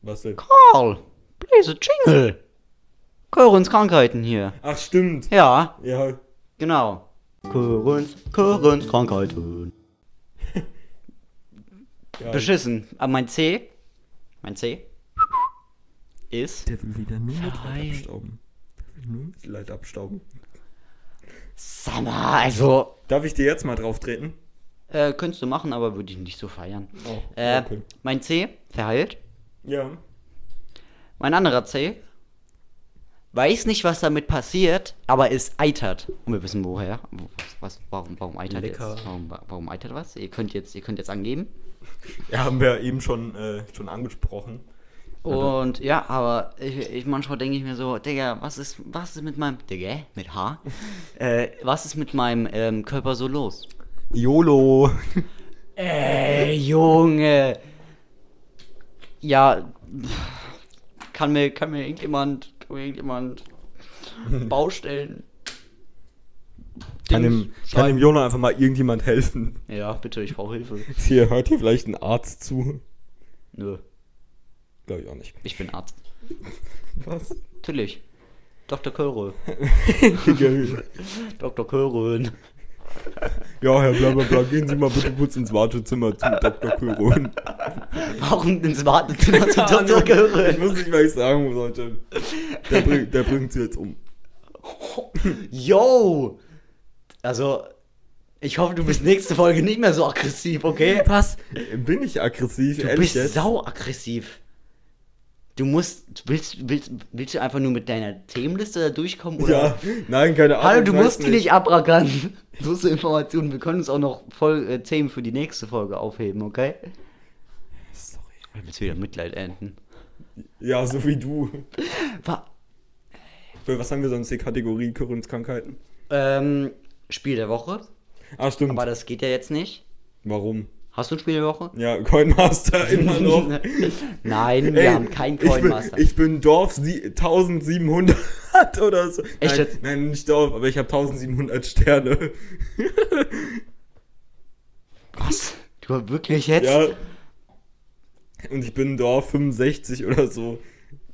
Was denn? Karl, bläse Jingle. Körens Krankheiten hier. Ach, stimmt. Ja. Ja. Genau. Körens, Körens Krankheiten. ja. Beschissen. Aber mein C. Mein C ist... Der will wieder nur Mitleid abstauben. Der will nur Mitleid abstauben. Sag mal, also... Darf ich dir jetzt mal drauf treten? Äh, könntest du machen, aber würde ich nicht so feiern. Oh, äh, okay. Mein C verheilt. Ja. Mein anderer C weiß nicht, was damit passiert, aber es eitert. Und wir wissen woher. Was, was, warum, warum eitert Lecker. Jetzt? Warum, warum eitert was? Ihr könnt jetzt, ihr könnt jetzt angeben. Ja, haben wir eben schon, äh, schon angesprochen. Und ja, aber ich, ich manchmal denke ich mir so, Digga, was ist, was ist mit meinem, Digga, mit H? äh, was ist mit meinem ähm, Körper so los? YOLO. Ey, Junge. Ja, kann mir, kann mir irgendjemand, kann mir irgendjemand Baustellen. Kann dem, kann dem Jona einfach mal irgendjemand helfen? Ja, bitte, ich brauche Hilfe. Hier, hört hier vielleicht ein Arzt zu? Nö. Glaube ich auch nicht. Ich bin Arzt. Was? Natürlich. Doktor Körö. Doktor Körön. Ja, Herr Blablabla, gehen Sie mal bitte kurz ins Wartezimmer zu Doktor Körön. Warum ins Wartezimmer zu Doktor Körön? Ich muss nicht, was ich sagen muss, Leute. Der, bring, der bringt sie jetzt um. Yo! Also, ich hoffe, du bist nächste Folge nicht mehr so aggressiv, okay? Was? Bin ich aggressiv? Du bist jetzt? Sau aggressiv. Du musst, willst, willst, willst du einfach nur mit deiner Themenliste da durchkommen? Oder? Ja, nein, keine Ahnung. Hallo, du musst die nicht abrackern. So ist die Information. Wir können uns auch noch voll, äh, Themen für die nächste Folge aufheben, okay? Sorry. Dann willst du wieder Mitleid enden. Ja, so wie du. War- Was haben wir sonst die Kategorie Körperkrankheiten? Ähm... Spiel der Woche. Ah, stimmt. Aber das geht ja jetzt nicht. Warum? Hast du ein Spiel der Woche? Ja, Coinmaster immer noch. Nein, wir Ey, haben kein Coinmaster. Ich bin, ich bin Dorf siebzehnhundert oder so. Echt? Nein, nein, nicht Dorf, aber ich habe siebzehnhundert Sterne. Was? Du wirklich jetzt? Ja. Und ich bin Dorf fünfundsechzig oder so.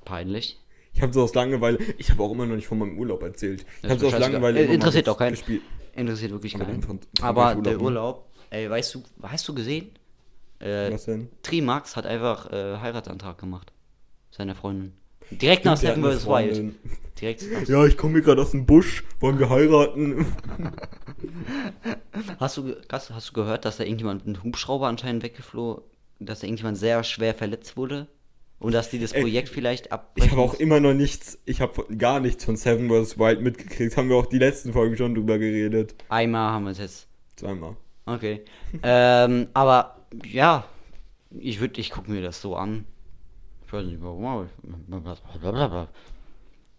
Peinlich. Ich habe so aus Langeweile, ich habe auch immer noch nicht von meinem Urlaub erzählt. Ich habe so aus Langeweile äh, interessiert auch keinen. Gespielt. Interessiert wirklich keinen. Von, von aber der Urlaub, ey, weißt du, hast du gesehen? Äh, Was denn? Trimax hat einfach äh, Heiratsantrag gemacht. Seiner Freundin. Direkt nach Seven versus. Wild. Direkt ja, ich komme hier gerade aus dem Busch, wollen wir heiraten. hast, du, hast, hast du gehört, dass da irgendjemand mit einem Hubschrauber anscheinend weggeflogen, dass da irgendjemand sehr schwer verletzt wurde? Und dass die das Projekt Ey, vielleicht abbrechen. Ich habe auch immer noch nichts, ich habe gar nichts von Seven versus. Wild mitgekriegt. Haben wir auch die letzten Folgen schon drüber geredet. Einmal haben wir es jetzt. Zweimal. Okay. ähm, aber ja, ich würde, ich gucke mir das so an. Ich weiß nicht warum, aber ich...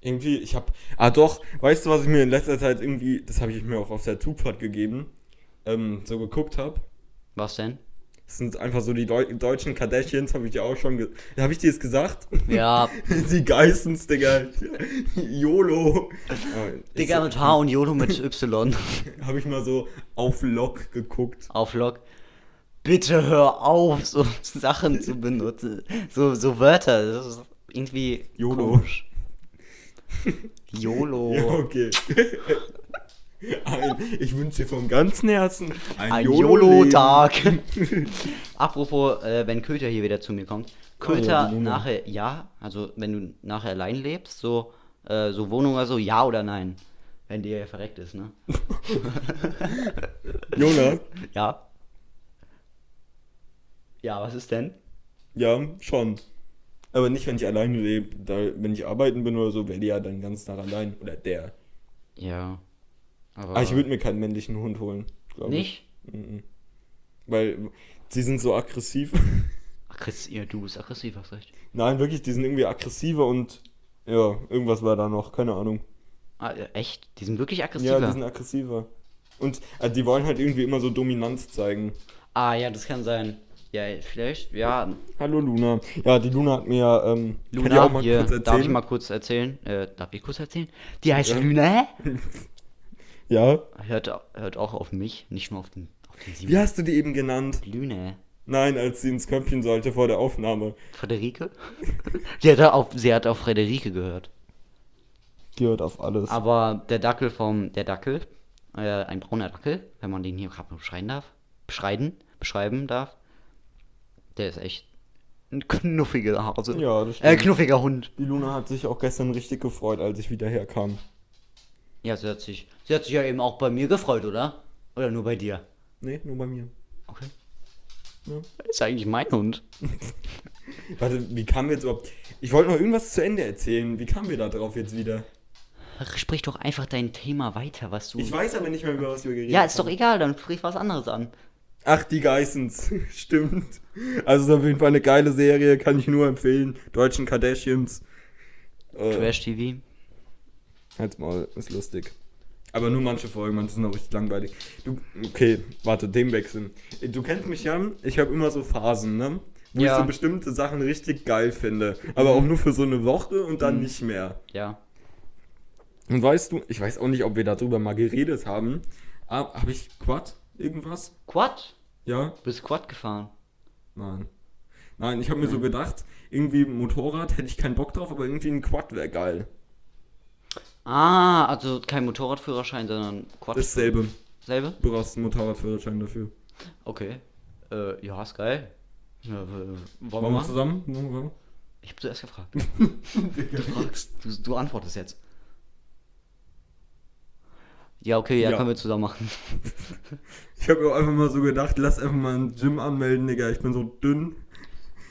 Irgendwie, ich habe... Ah doch, weißt du, was ich mir in letzter Zeit irgendwie, das habe ich mir auch auf der Zugfahrt gegeben, ähm, so geguckt habe. Was denn? Das sind einfach so die Deu- deutschen Kardashians, habe ich dir auch schon gesagt. Habe ich dir das gesagt? Ja. Die Geissens, Digga. YOLO. Digga mit H und YOLO mit Y. Habe ich mal so auf Lock geguckt. Auf Lock. Bitte hör auf, so Sachen zu benutzen. So, so Wörter. Das ist irgendwie YOLO. Komisch. YOLO. Ja, okay. Ein, ich wünsche dir vom ganzen Herzen einen ein YOLO-Tag. Apropos, äh, wenn Köter hier wieder zu mir kommt. Köter oh, nachher ja, also wenn du nachher allein lebst, so, äh, so Wohnung oder so, ja oder nein? Wenn dir ja verreckt ist, ne? Jona? Ja? Ja, was ist denn? Ja, schon. Aber nicht, wenn ich alleine lebe. Da, wenn ich arbeiten bin oder so, wäre die ja dann den ganzen Tag allein. Oder der. Ja. Aber ah, ich würde mir keinen männlichen Hund holen, glaube ich. Nicht? Mhm. Weil sie sind so aggressiv. Aggressiv, ja, du bist aggressiv, hast recht. Nein, wirklich, die sind irgendwie aggressiver und ja, irgendwas war da noch, keine Ahnung. Ah, echt? Die sind wirklich aggressiver? Ja, die sind aggressiver. Und also die wollen halt irgendwie immer so Dominanz zeigen. Ah ja, das kann sein. Ja, vielleicht, ja. Hallo Luna. Ja, die Luna hat mir, ähm, Luna, kann ich auch mal hier, kurz erzählen? darf ich mal kurz erzählen? Äh, darf ich kurz erzählen? Die heißt ja. Luna? Ja. Hört, hört auch auf mich, nicht nur auf den, auf den Simon. Wie hast du die eben genannt? Luna. Nein, als sie ins Köpfchen sollte vor der Aufnahme. Frederike? sie, hat auf, sie hat auf Frederike gehört. Die hört auf alles. Aber der Dackel vom, der Dackel, äh, ein brauner Dackel, wenn man den hier gerade beschreiben darf, beschreiben, beschreiben darf, der ist echt ein knuffiger Hase. Ja, das stimmt. Äh, knuffiger Hund. Die Luna hat sich auch gestern richtig gefreut, als ich wieder herkam. Ja, sie hat sich, sie hat sich ja eben auch bei mir gefreut, oder? Oder nur bei dir? Nee, nur bei mir. Okay. Ja. Das ist eigentlich mein Hund. Warte, wie kamen wir jetzt überhaupt... Ich wollte noch irgendwas zu Ende erzählen. Wie kamen wir da drauf jetzt wieder? Ach, sprich doch einfach dein Thema weiter, was du... Ich weiß aber nicht mehr, über was wir geredet haben. Ja, ist haben. Doch egal, dann sprich was anderes an. Ach, die Geissens. Stimmt. Also ist auf jeden Fall eine geile Serie, kann ich nur empfehlen. Deutschen Kardashians. Trash-T V. Halt's mal, ist lustig. Aber nur manche Folgen, manche sind auch richtig langweilig. Du, okay, warte, dem wechseln. Du kennst mich ja, ich habe immer so Phasen, ne? Wo ja. ich so bestimmte Sachen richtig geil finde. Aber auch nur für so eine Woche und dann mhm. nicht mehr. Ja. Und weißt du, ich weiß auch nicht, ob wir darüber mal geredet haben. Aber habe ich Quad? Irgendwas? Quad? Ja. Du bist Quad gefahren? Nein. Nein, ich habe mir Nein. so gedacht, irgendwie Motorrad hätte ich keinen Bock drauf, aber irgendwie ein Quad wäre geil. Ah, also kein Motorradführerschein, sondern Quatsch. Dasselbe. Selbe? Du brauchst einen Motorradführerschein dafür. Okay. Äh, ja, ist geil. Ja, äh, wollen wir mal zusammen? Ich hab zuerst gefragt. du, fragst, du, du antwortest jetzt. Ja, okay, ja, ja. können wir zusammen machen. ich hab auch einfach mal so gedacht, lass einfach mal ein Gym anmelden, Digga. Ich bin so dünn.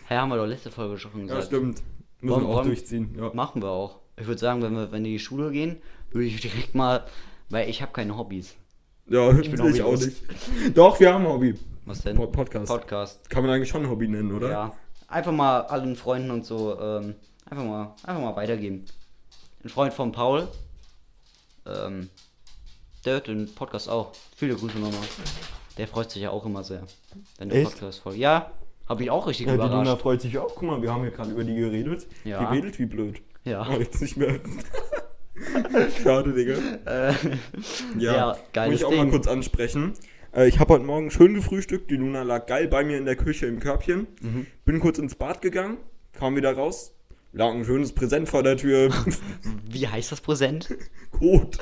Ja, haben wir doch letzte Folge schon gesagt. Ja, stimmt. Müssen wollen, wir auch wollen, durchziehen. Ja. Machen wir auch. Ich würde sagen, wenn wir, wenn wir in die Schule gehen, würde ich direkt mal, weil ich habe keine Hobbys. Ja, ich bin ich auch nicht. Doch, wir haben ein Hobby. Was denn? Pod- Podcast. Podcast. Kann man eigentlich schon ein Hobby nennen, oder? Ja. Einfach mal allen Freunden und so, ähm, einfach mal, einfach mal weitergeben. Ein Freund von Paul, ähm, der hört den Podcast auch. Viele Grüße nochmal. Der freut sich ja auch immer sehr, wenn der Podcast folgt. Ja, habe ich auch richtig ja, überrascht. Ja, die Luna freut sich auch. Guck mal, wir haben hier gerade über die geredet. Ja. Die redet wie blöd. Ja. Oh, jetzt nicht mehr. Schade, Digga. Äh, ja, ja geiles Ding. Muss ich auch mal kurz ansprechen. Äh, ich habe heute Morgen schön gefrühstückt. Die Luna lag geil bei mir in der Küche im Körbchen. Mhm. Bin kurz ins Bad gegangen, kam wieder raus. Lag ein schönes Präsent vor der Tür. Wie heißt das Präsent? Kot.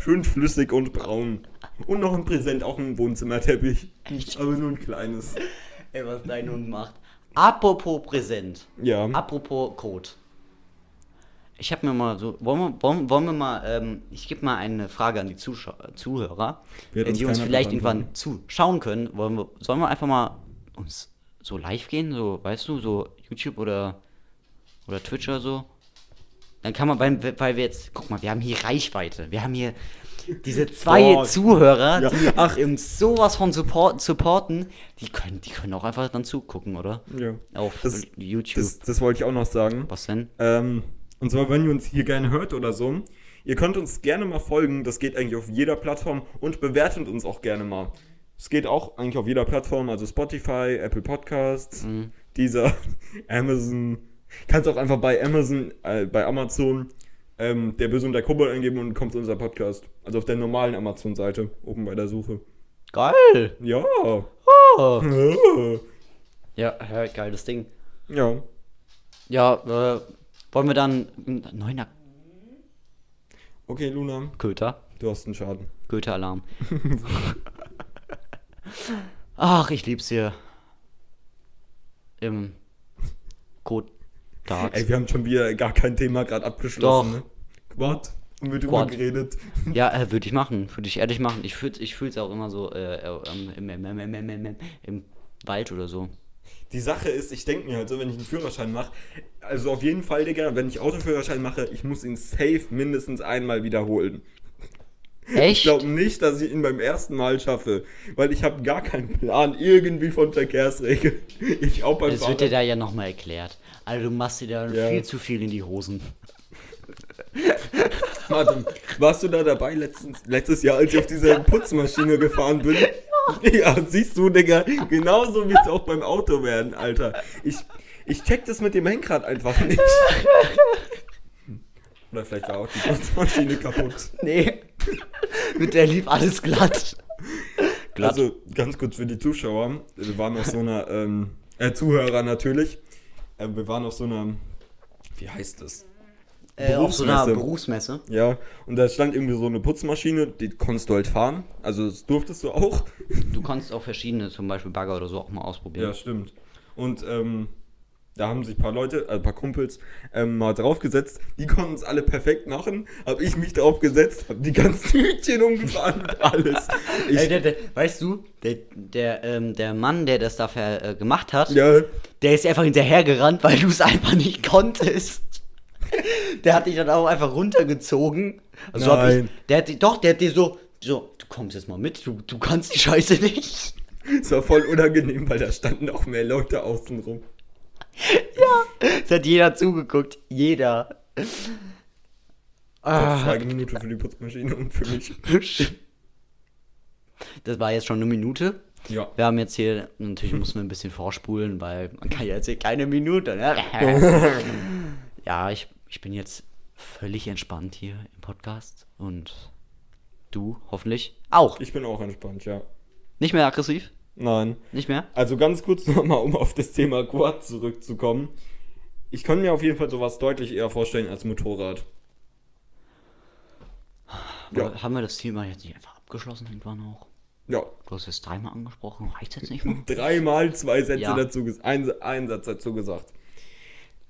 Schön flüssig und braun. Und noch ein Präsent auf dem Wohnzimmerteppich. Echt? Aber nur ein kleines. Ey, was dein Hund macht. Apropos Präsent. Ja. Apropos Kot. Ich habe mir mal so, wollen wir, wollen, wollen wir mal, ähm, ich gebe mal eine Frage an die Zuschauer, Zuhörer, äh, die uns vielleicht irgendwann zuschauen können. Wollen wir, sollen wir einfach mal uns so live gehen, so, weißt du, so YouTube oder, oder Twitch oder so? Dann kann man, weil, weil wir jetzt, guck mal, wir haben hier Reichweite, wir haben hier diese zwei oh, Zuhörer, ja. die ach, uns sowas von support, supporten, die können, die können auch einfach dann zugucken, oder? Ja. Auf das, YouTube. Das, das wollte ich auch noch sagen. Was denn? Ähm. Und zwar, wenn ihr uns hier gerne hört oder so, ihr könnt uns gerne mal folgen, das geht eigentlich auf jeder Plattform und bewertet uns auch gerne mal. Es geht auch eigentlich auf jeder Plattform, also Spotify, Apple Podcasts, mhm. dieser, Amazon, kannst auch einfach bei Amazon, äh, bei Amazon, ähm, der Böse und der Kobold eingeben und kommt unser Podcast. Also auf der normalen Amazon-Seite, oben bei der Suche. Geil! Ja! Oh. ja, ja, geiles Ding. Ja. Ja, äh, wollen wir dann einen neuen... Ak- okay, Luna. Köter. Du hast einen Schaden. Köter-Alarm. Ach, ich lieb's hier. Im... Kot-Tag. Ey, wir haben schon wieder gar kein Thema gerade abgeschlossen, Doch. ne? Quad. Und wird immer geredet. Ja, äh, würde ich machen. Würde ich ehrlich machen. Ich fühl's, ich fühl's auch immer so äh, im, im, im, im, im, im, im Wald oder so. Die Sache ist, ich denke mir halt so, wenn ich einen Führerschein mache, also auf jeden Fall, Digga, wenn ich Autoführerschein mache, ich muss ihn safe mindestens einmal wiederholen. Echt? Ich glaube nicht, dass ich ihn beim ersten Mal schaffe, weil ich habe gar keinen Plan irgendwie von Verkehrsregeln. Ich auch beim Das Vater. Wird dir da ja nochmal erklärt. Also du machst dir da ja. viel zu viel in die Hosen. Martin, warst du da dabei letztens, letztes Jahr, als ich auf dieser Putzmaschine gefahren bin? Ja, siehst du, Digga, genauso wie es auch beim Auto werden, Alter. Ich, ich check das mit dem Lenkrad einfach nicht. Oder vielleicht war auch die Putzmaschine kaputt. Nee, mit der lief alles glatt. glatt. Also, ganz kurz für die Zuschauer, wir waren auf so einer, ähm, äh, Zuhörer natürlich, äh, wir waren auf so einer, wie heißt das? Äh, auf so einer Berufsmesse. Ja, und da stand irgendwie so eine Putzmaschine, die konntest du halt fahren. Also das durftest du auch. Du konntest auch verschiedene, zum Beispiel Bagger oder so, auch mal ausprobieren. Ja, stimmt. Und ähm, da haben sich ein paar Leute, also ein paar Kumpels, ähm, mal draufgesetzt. Die konnten es alle perfekt machen. Hab ich mich draufgesetzt, hab die ganzen Hütchen umgefahren und alles. Ich, Ey, der, der, weißt du, der, der, ähm, der Mann, der das dafür äh, gemacht hat, ja. der ist einfach hinterhergerannt, weil du es einfach nicht konntest. Der hat dich dann auch einfach runtergezogen. Also Nein. Ich, der hat dich, doch, der hat dir so, so, du kommst jetzt mal mit, du, du kannst die Scheiße nicht. Es war voll unangenehm, weil da standen auch mehr Leute außen rum. Ja, es hat jeder zugeguckt, jeder. Ah, eine Minute für die Putzmaschine und für mich. Das war jetzt schon eine Minute. Ja. Wir haben jetzt hier, natürlich mussten wir ein bisschen vorspulen, weil man kann ja jetzt hier keine Minute, ne? Ja, ich, ich bin jetzt völlig entspannt hier im Podcast und du hoffentlich auch. Ich bin auch entspannt, ja. Nicht mehr aggressiv? Nein. Nicht mehr? Also ganz kurz nochmal, um auf das Thema Quad zurückzukommen. Ich kann mir auf jeden Fall sowas deutlich eher vorstellen als Motorrad. Ja. Haben wir das Thema jetzt nicht einfach abgeschlossen irgendwann auch? Ja. Du hast jetzt dreimal angesprochen, reicht jetzt nicht mehr? Dreimal zwei Sätze ja. dazu gesagt, ein, ein Satz dazu gesagt.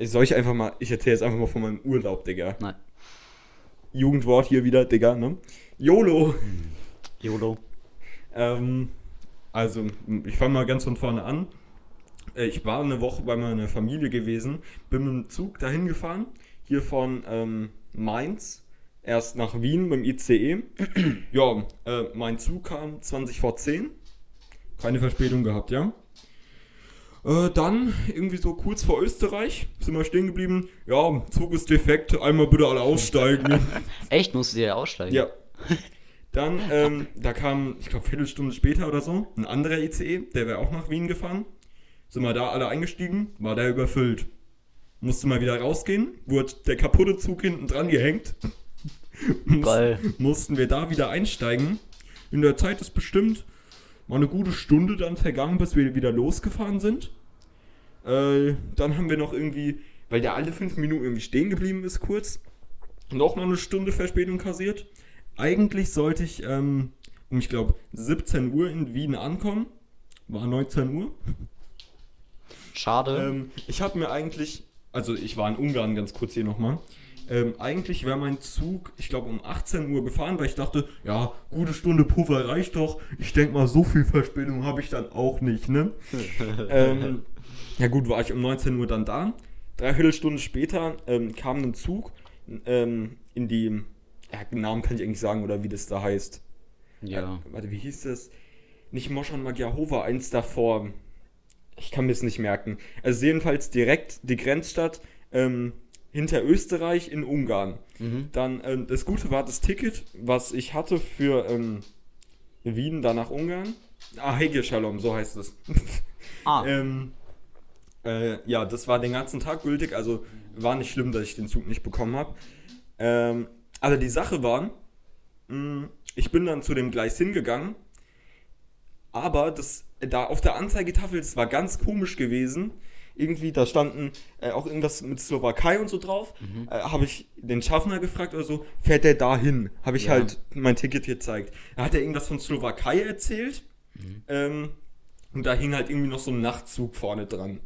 Soll ich einfach mal, ich erzähle jetzt einfach mal von meinem Urlaub, Digga. Nein. Jugendwort hier wieder, Digga, ne? YOLO. YOLO. Ähm, also, ich fange mal ganz von vorne an. Ich war eine Woche bei meiner Familie gewesen, bin mit dem Zug dahin gefahren, hier von ähm, Mainz, erst nach Wien beim I C E. Ja, äh, mein Zug kam zwanzig vor zehn. Keine Verspätung gehabt, ja? Äh, dann, irgendwie so kurz vor Österreich, sind wir stehen geblieben. Ja, Zug ist defekt, einmal bitte alle aussteigen. Echt? Musst du dir aussteigen? Ja. Dann, ähm, da kam, ich glaube, Viertelstunde später oder so, ein anderer I C E, der wäre auch nach Wien gefahren. Sind wir da alle eingestiegen, war der überfüllt. Musste mal wieder rausgehen, wurde der kaputte Zug hinten dran gehängt. Geil. Mussten wir da wieder einsteigen. In der Zeit ist bestimmt war eine gute Stunde dann vergangen, bis wir wieder losgefahren sind. Äh, dann haben wir noch irgendwie, weil der alle fünf Minuten irgendwie stehen geblieben ist kurz, noch mal eine Stunde Verspätung kassiert. Eigentlich sollte ich ähm, um, ich glaube, siebzehn Uhr in Wien ankommen. War neunzehn Uhr. Schade. Ähm, ich habe mir eigentlich, also ich war in Ungarn ganz kurz hier nochmal, ähm, eigentlich wäre mein Zug, ich glaube, um achtzehn Uhr gefahren, weil ich dachte, ja, gute Stunde Puffer reicht doch. Ich denke mal, so viel Verspätung habe ich dann auch nicht, ne? ähm, ja gut, war ich um neunzehn Uhr dann da. Dreiviertel Stunde später ähm, kam ein Zug ähm, in die, ja, den Namen kann ich eigentlich sagen, oder wie das da heißt. Ja. Äh, warte, wie hieß das? Nicht Moschan Magyahova, eins davor. Ich kann mir es nicht merken. Also jedenfalls direkt die Grenzstadt, ähm, hinter Österreich in Ungarn. Mhm. Dann, ähm, das Gute war das Ticket, was ich hatte für ähm, Wien, dann nach Ungarn. Ah, Hege Shalom, so heißt es. Ah. ähm, äh, ja, das war den ganzen Tag gültig, also war nicht schlimm, dass ich den Zug nicht bekommen habe. Ähm, aber die Sache war, mh, ich bin dann zu dem Gleis hingegangen, aber das, da auf der Anzeigetafel, das war ganz komisch gewesen, irgendwie, da standen äh, auch irgendwas mit Slowakei und so drauf. Mhm. Äh, habe ich den Schaffner gefragt oder so, fährt der da hin? Habe ich ja. halt mein Ticket gezeigt. Da hat er irgendwas von Slowakei erzählt. Mhm. Ähm, und da hing halt irgendwie noch so ein Nachtzug vorne dran.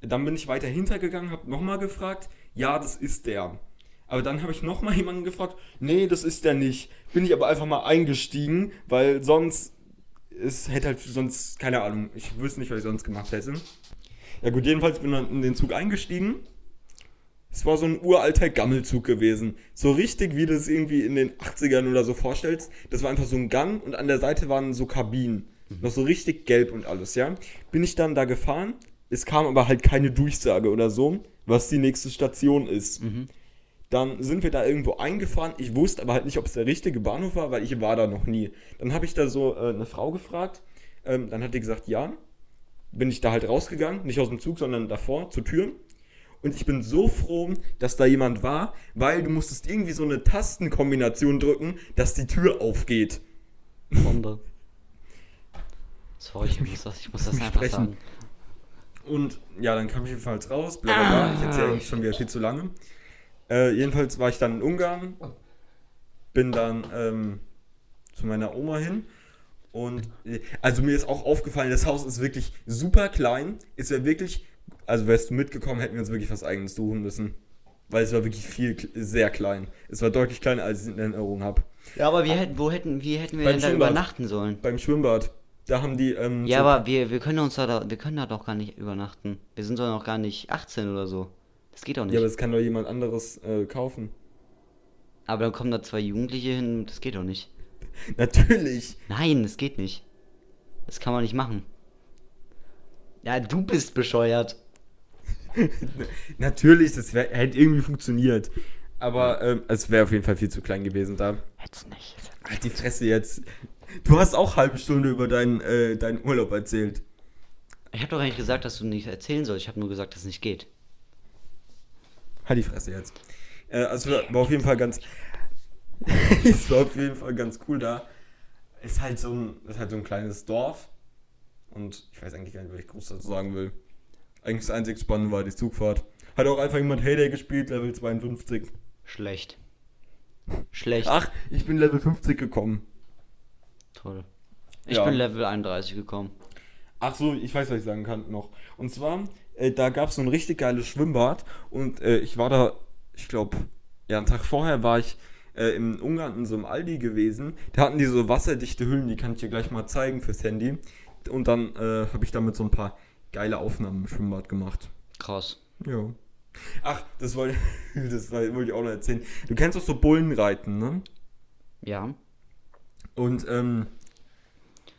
Dann bin ich weiter hintergegangen, habe nochmal gefragt, ja, das ist der. Aber dann habe ich nochmal jemanden gefragt, nee, das ist der nicht. Bin ich aber einfach mal eingestiegen, weil sonst es hätte halt sonst, keine Ahnung, ich wüsste nicht, was ich sonst gemacht hätte. Ja gut, jedenfalls bin ich in den Zug eingestiegen. Es war so ein uralter Gammelzug gewesen. So richtig, wie du es irgendwie in den achtzigern oder so vorstellst. Das war einfach so ein Gang und an der Seite waren so Kabinen. Mhm. Noch so richtig gelb und alles, ja. Bin ich dann da gefahren. Es kam aber halt keine Durchsage oder so, was die nächste Station ist. Mhm. Dann sind wir da irgendwo eingefahren. Ich wusste aber halt nicht, ob es der richtige Bahnhof war, weil ich war da noch nie. Dann habe ich da so äh, eine Frau gefragt. Ähm, dann hat die gesagt, ja. Bin ich da halt rausgegangen. Nicht aus dem Zug, sondern davor, zur Tür. Und ich bin so froh, dass da jemand war, weil du musstest irgendwie so eine Tastenkombination drücken, dass die Tür aufgeht. Wunder. Sorry, ich muss das, ich muss das einfach sagen. Und ja, dann kam ich jedenfalls raus. Blablabla. Ah. Ich erzähle eigentlich schon wieder viel zu lange. Äh, jedenfalls war ich dann in Ungarn, bin dann ähm, zu meiner Oma hin. Und also mir ist auch aufgefallen, das Haus ist wirklich super klein. Ist ja wirklich... Also wärst du mitgekommen, hätten wir uns wirklich was Eigenes suchen müssen. Weil es war wirklich viel, sehr klein. Es war deutlich kleiner, als ich in Erinnerung habe. Ja, aber wir hätten, wo hätten, wie hätten wir denn da übernachten sollen? Beim Schwimmbad. Da haben die, ähm... Ja, so aber wir, wir können uns da, wir können da doch gar nicht übernachten. Wir sind doch noch gar nicht achtzehn oder so. Das geht doch nicht. Ja, aber das kann doch jemand anderes äh, kaufen. Aber dann kommen da zwei Jugendliche hin, das geht doch nicht. Natürlich. Nein, das geht nicht. Das kann man nicht machen. Ja, du bist bescheuert. Natürlich, das wär, hätte irgendwie funktioniert. Aber ähm, es wäre auf jeden Fall viel zu klein gewesen da. Hätt's nicht. Halt die Fresse jetzt. Du hast auch halbe Stunde über deinen, äh, deinen Urlaub erzählt. Ich habe doch eigentlich gesagt, dass du nicht erzählen sollst. Ich habe nur gesagt, dass es nicht geht. Halt die Fresse jetzt. Äh, also war auf jeden Fall ganz... Es war auf jeden Fall ganz cool da. Ist halt so ein, ist halt so ein kleines Dorf. Und ich weiß eigentlich gar nicht, was ich groß dazu sagen will. Eigentlich das einzig Spannende war die Zugfahrt. Hat auch einfach jemand Heyday gespielt, Level zweiundfünfzig. Schlecht. Schlecht. Ach, ich bin Level fünfzig gekommen. Toll. Ich ja. bin Level einunddreißig gekommen. Ach so, ich weiß, was ich sagen kann noch. Und zwar, äh, da gab es so ein richtig geiles Schwimmbad. Und äh, ich war da, ich glaube, ja, einen Tag vorher war ich äh, in Ungarn in so einem Aldi gewesen. Da hatten die so wasserdichte Hüllen, die kann ich dir gleich mal zeigen fürs Handy. Und dann äh, habe ich damit so ein paar geile Aufnahmen im Schwimmbad gemacht. Krass. Ja. Ach, das wollte das wollte ich auch noch erzählen. Du kennst doch so Bullenreiten, ne? Ja. Und ähm,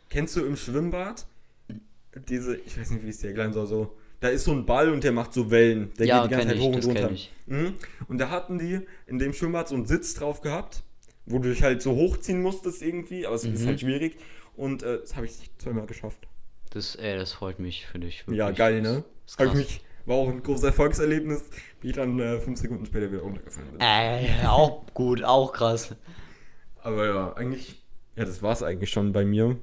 kennst du im Schwimmbad diese, ich weiß nicht, wie es dir erklären soll, so, da ist so ein Ball und der macht so Wellen. Der ja, geht die ganze Zeit ich, hoch und runter. Ich. Mhm. Und da hatten die in dem Schwimmbad so einen Sitz drauf gehabt, wo du dich halt so hochziehen musstest irgendwie, aber es mhm. ist halt schwierig. Und äh, das habe ich zweimal geschafft. Das, äh, das freut mich für dich. Wirklich. Ja, geil, ne? Das hab ich mich, war auch ein großes Erfolgserlebnis, wie ich dann äh, fünf Sekunden später wieder runtergefallen bin. Äh, auch gut, auch krass. Aber ja, eigentlich, ja, das war's eigentlich schon bei mir.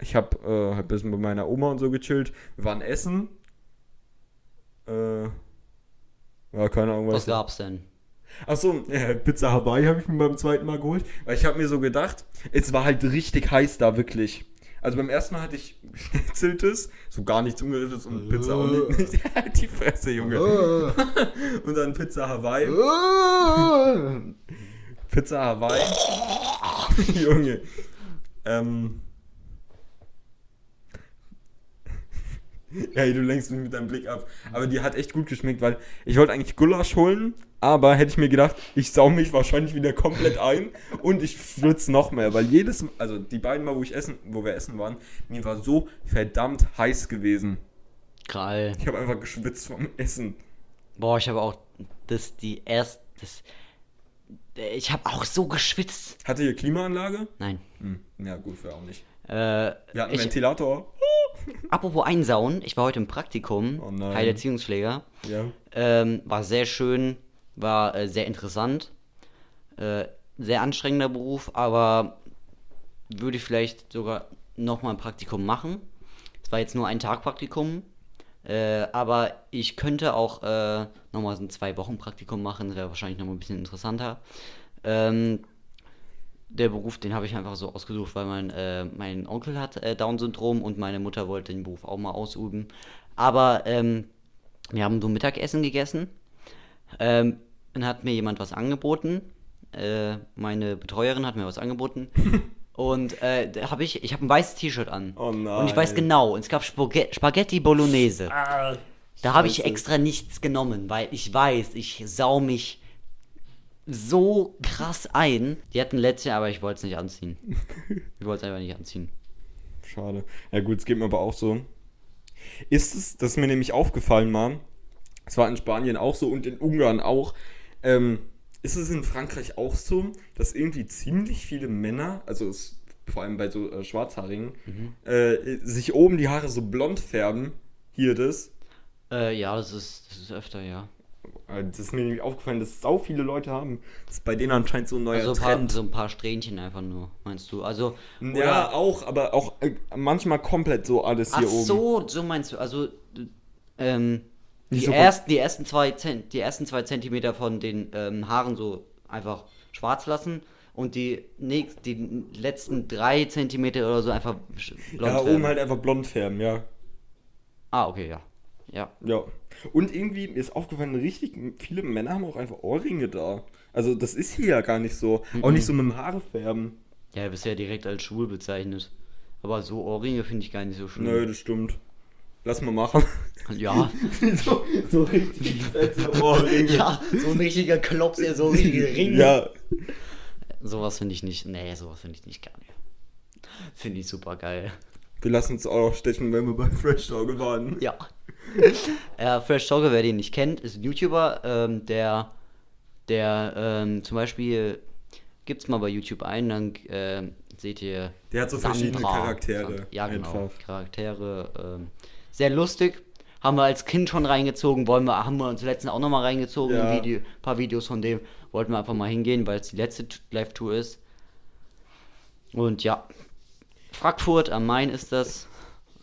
Ich habe äh, ein bisschen bei meiner Oma und so gechillt. Wir waren essen. Äh, ja, keine Ahnung, was. Was gab's denn? Achso, äh, Pizza Hawaii habe ich mir beim zweiten Mal geholt, weil ich habe mir so gedacht, es war halt richtig heiß da, wirklich. Also beim ersten Mal hatte ich Schnitzeltes, so gar nichts Ungerittetes und Pizza auch nicht. Die Fresse, Junge. Und dann Pizza Hawaii. Pizza Hawaii. Junge. Ähm. Ja, du lenkst mich mit deinem Blick ab. Aber die hat echt gut geschmeckt, weil ich wollte eigentlich Gulasch holen, aber hätte ich mir gedacht, ich sau mich wahrscheinlich wieder komplett ein und ich flitze noch mehr, weil jedes Mal, also die beiden Mal, wo ich essen, wo wir essen waren, mir war so verdammt heiß gewesen. Geil. Ich habe einfach geschwitzt vom Essen. Boah, ich habe auch das die erste, das, ich habe auch so geschwitzt. Hatte ihr Klimaanlage? Nein. Hm. Ja gut, wir auch nicht. Äh, wir hatten ich, Ventilator. Apropos einsauen, ich war heute im Praktikum, oh nein. Heil Erziehungspfleger, ja. ähm, war sehr schön, war äh, sehr interessant, äh, sehr anstrengender Beruf, aber würde ich vielleicht sogar nochmal ein Praktikum machen. Es war jetzt nur ein Tag Praktikum, äh, aber ich könnte auch äh, nochmal so ein zwei Wochen Praktikum machen, wäre wahrscheinlich nochmal ein bisschen interessanter. Ähm, Der Beruf, den habe ich einfach so ausgesucht, weil mein, äh, mein Onkel hat äh, Down-Syndrom und meine Mutter wollte den Beruf auch mal ausüben. Aber ähm, wir haben so Mittagessen gegessen. Ähm, dann hat mir jemand was angeboten. Äh, meine Betreuerin hat mir was angeboten. Und äh, da hab ich, ich habe ein weißes T-Shirt an. Oh nein. Und ich weiß genau, und es gab Spag- Spaghetti Bolognese. Ah, da habe ich extra nichts genommen, weil ich weiß, ich sau mich so krass ein. Die hatten Lätzchen, aber ich wollte es nicht anziehen. Ich wollte es einfach nicht anziehen. Schade. Ja gut, es geht mir aber auch so. Ist es, das ist mir nämlich aufgefallen, Mann. Es war in Spanien auch so und in Ungarn auch. Ähm, ist es in Frankreich auch so, dass irgendwie ziemlich viele Männer, also es, vor allem bei so äh, Schwarzhaarigen, mhm. äh, sich oben die Haare so blond färben? Hier das? Äh, ja, das ist, das ist öfter, ja. Das ist mir nämlich aufgefallen, dass sau viele Leute haben. Das ist bei denen anscheinend so ein neuer also ein paar, Trend. So ein paar Strähnchen einfach nur, meinst du? Also ja, auch, aber auch äh, manchmal komplett so alles hier ach oben. Ach so, so meinst du. Also ähm, die, so ersten, die, ersten zwei Zent- die ersten zwei Zentimeter von den ähm, Haaren so einfach schwarz lassen und die, nächst, die letzten drei Zentimeter oder so einfach blond ja, färben. Oben halt einfach blond färben, ja. Ah, okay, ja. Ja. Ja. Und irgendwie ist aufgefallen, richtig viele Männer haben auch einfach Ohrringe da. Also das ist hier ja gar nicht so. Mm-mm. Auch nicht so mit dem Haarefärben. Ja, du bist ja direkt als schwul bezeichnet. Aber so Ohrringe finde ich gar nicht so schlimm. Nö, das stimmt. Lass mal machen. Ja. so, so richtig fette Ohrringe. Ja, so ein richtiger Klops, ja, so richtige Ringe. Ja. Sowas finde ich nicht, nee, sowas finde ich nicht gar nicht. Finde ich super geil. Wir lassen uns auch stechen, wenn wir bei Fresh Torge waren. Ja. äh, Fresh Torge, wer den nicht kennt, ist ein YouTuber, ähm, der, der ähm, zum Beispiel, gibt's mal bei YouTube ein, dann äh, seht ihr. Der hat so Sandra, verschiedene Charaktere. Sandra, ja, genau. Einfach. Charaktere. Ähm, sehr lustig. Haben wir als Kind schon reingezogen, wollen wir, haben wir uns letztens auch nochmal reingezogen. Ja. Ein Video, paar Videos von dem wollten wir einfach mal hingehen, weil es die letzte Live-Tour ist. Und ja. Frankfurt am Main ist das,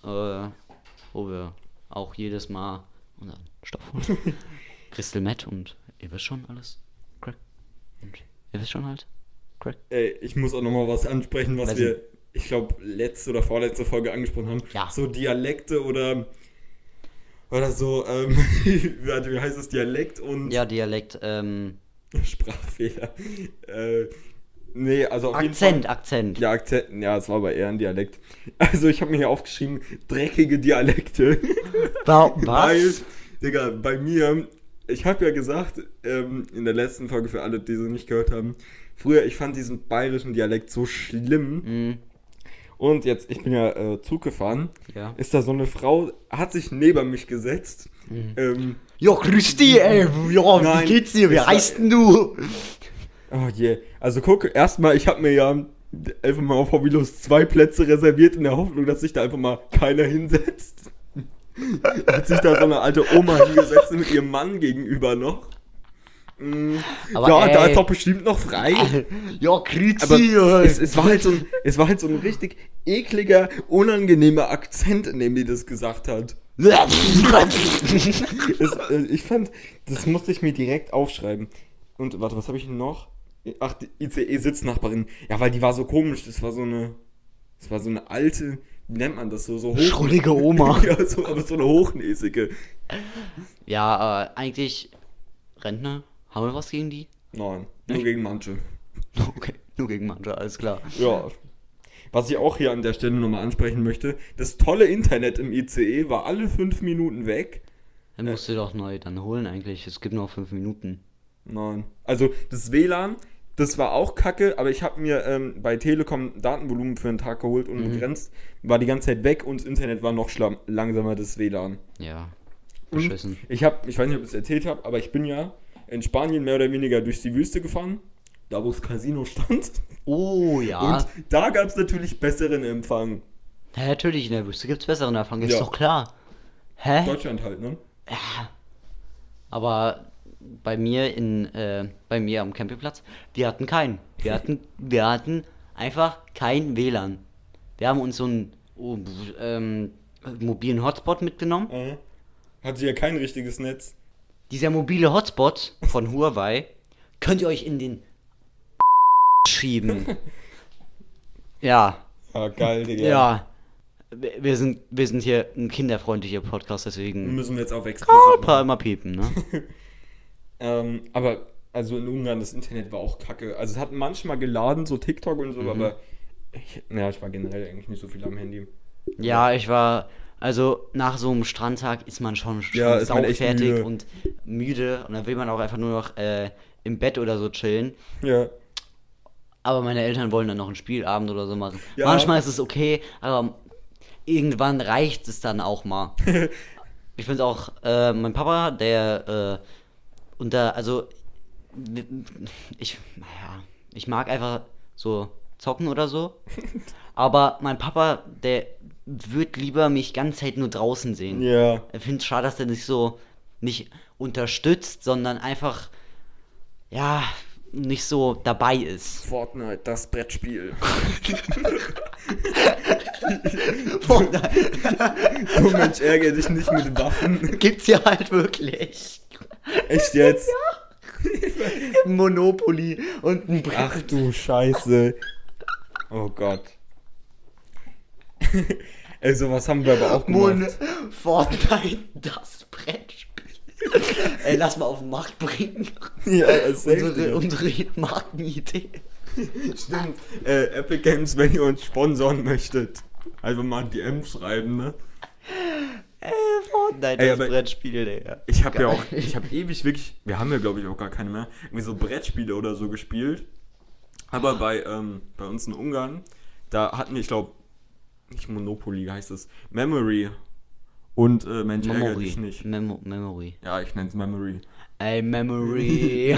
äh, wo wir auch jedes Mal unseren Stoff holen. Crystal Meth und ihr wisst schon alles. Crack. Und ihr wisst schon halt. Crack. Ey, ich muss auch nochmal was ansprechen, was Weiß wir, ich glaube, letzte oder vorletzte Folge angesprochen haben. Ja. So Dialekte oder, oder so, ähm, wie heißt das? Dialekt und. Ja, Dialekt, ähm. Sprachfehler. Äh. Nee, also auf Akzent, jeden Fall, Akzent. Ja, Akzent. Ja, es war aber eher ein Dialekt. Also, ich habe mir hier aufgeschrieben, dreckige Dialekte. Ba- was? Weil, Digga, bei mir, ich habe ja gesagt, ähm, in der letzten Folge für alle, die so nicht gehört haben, früher, ich fand diesen bayerischen Dialekt so schlimm. Mhm. Und jetzt, ich bin ja äh, Zug gefahren, ja. Ist da so eine Frau, hat sich neben mich gesetzt. Mhm. Ähm, ja, grüß dich, ey. Ja, nein, wie geht's dir? Wie heißt denn du? Oh je, yeah. Also guck, erstmal, ich habe mir ja einfach mal auf Hobbylos zwei Plätze reserviert, in der Hoffnung, dass sich da einfach mal keiner hinsetzt. Hat sich da so eine alte Oma hingesetzt mit ihrem Mann gegenüber noch. Mhm. Aber ja, ey, da ist doch bestimmt noch frei. Ja, Krizi. Es, es war halt so ein, es war halt so ein richtig ekliger, unangenehmer Akzent, in dem die das gesagt hat. es, ich fand, das musste ich mir direkt aufschreiben. Und warte, was habe ich denn noch? Ach, die I C E-Sitznachbarin. Ja, weil die war so komisch. Das war so eine, das war so eine alte, wie nennt man das so? So hoch- schrullige Oma. Ja, so, aber so eine hochnäsige. Ja, äh, eigentlich Rentner. Haben wir was gegen die? Nein, nur ich- gegen manche. Okay, nur gegen manche, alles klar. Ja. Was ich auch hier an der Stelle nochmal ansprechen möchte, das tolle Internet im I C E war alle fünf Minuten weg. Dann musst du doch neu dann holen eigentlich. Es gibt noch fünf Minuten. Nein. Also das W L A N, das war auch kacke, aber ich habe mir ähm, bei Telekom Datenvolumen für einen Tag geholt und begrenzt, mhm. war die ganze Zeit weg und das Internet war noch schlamm, langsamer, das W L A N. Ja, beschissen. Ich habe, ich weiß nicht, ob ich es erzählt habe, aber ich bin ja in Spanien mehr oder weniger durch die Wüste gefahren, da wo das Casino stand. Oh ja. Und da gab es natürlich besseren Empfang. Ja, natürlich, in der Wüste gibt es besseren Empfang, ist ja. Doch klar. Hä? Deutschland halt, ne? Ja. Aber... Bei mir in, äh, bei mir am Campingplatz, die hatten keinen. Wir hatten, wir hatten einfach kein W L A N. Wir haben uns so einen oh, ähm, mobilen Hotspot mitgenommen. Mhm. Hatte ja kein richtiges Netz. Dieser mobile Hotspot von Huawei könnt ihr euch in den schieben. Ja. Ja, geil, Digga. Ja. Wir sind, wir sind hier ein kinderfreundlicher Podcast, deswegen. Müssen wir jetzt auf extra. Oh, ein paar immer piepen, ne? Ähm, aber also in Ungarn, das Internet war auch kacke. Also es hat manchmal geladen, so TikTok und so, mhm. aber Ich, ja, ich war generell eigentlich nicht so viel am Handy. Ja, ich war... Also nach so einem Strandtag ist man schon, schon ja, saufertig müde. und müde. Und dann will man auch einfach nur noch äh, im Bett oder so chillen. Ja. Aber meine Eltern wollen dann noch einen Spielabend oder so machen. Ja. Manchmal ist es okay, aber irgendwann reicht es dann auch mal. Ich finde es auch, äh, mein Papa, der äh, unter, also ich, naja, ich mag einfach so zocken oder so. Aber mein Papa, der wird lieber mich ganze Zeit nur draußen sehen. Ja. Yeah. Ich finde es schade, dass der nicht so nicht unterstützt, sondern einfach, ja, nicht so dabei ist. Fortnite, das Brettspiel. Fortnite. Oh Mensch, ärgere dich nicht mit Waffen. Gibt's ja halt wirklich. Echt jetzt? Ja. Monopoly und ein Brett. Ach du Scheiße. Oh Gott. Ey, sowas haben wir aber auch gemacht. Mon- Fortnite, das Brettspiel. Ey, lass mal auf den Markt bringen. Ja, unsere, unsere Markenidee. Stimmt. Äh, Epic Games, wenn ihr uns sponsoren möchtet. Einfach mal an die D M schreiben, ne? Äh, Fortnite, ey, das Brettspiel, Digga. Ich hab Geil. ja auch, ich hab ewig wirklich, wir haben ja glaube ich auch gar keine mehr, irgendwie so Brettspiele oder so gespielt. Aber bei, ähm, bei uns in Ungarn, da hatten wir, ich glaube, nicht Monopoly heißt es, Memory und äh, Mensch ärgere dich nicht. Memo- Memory. Ja, ich nenne es Memory. Ey, Memory.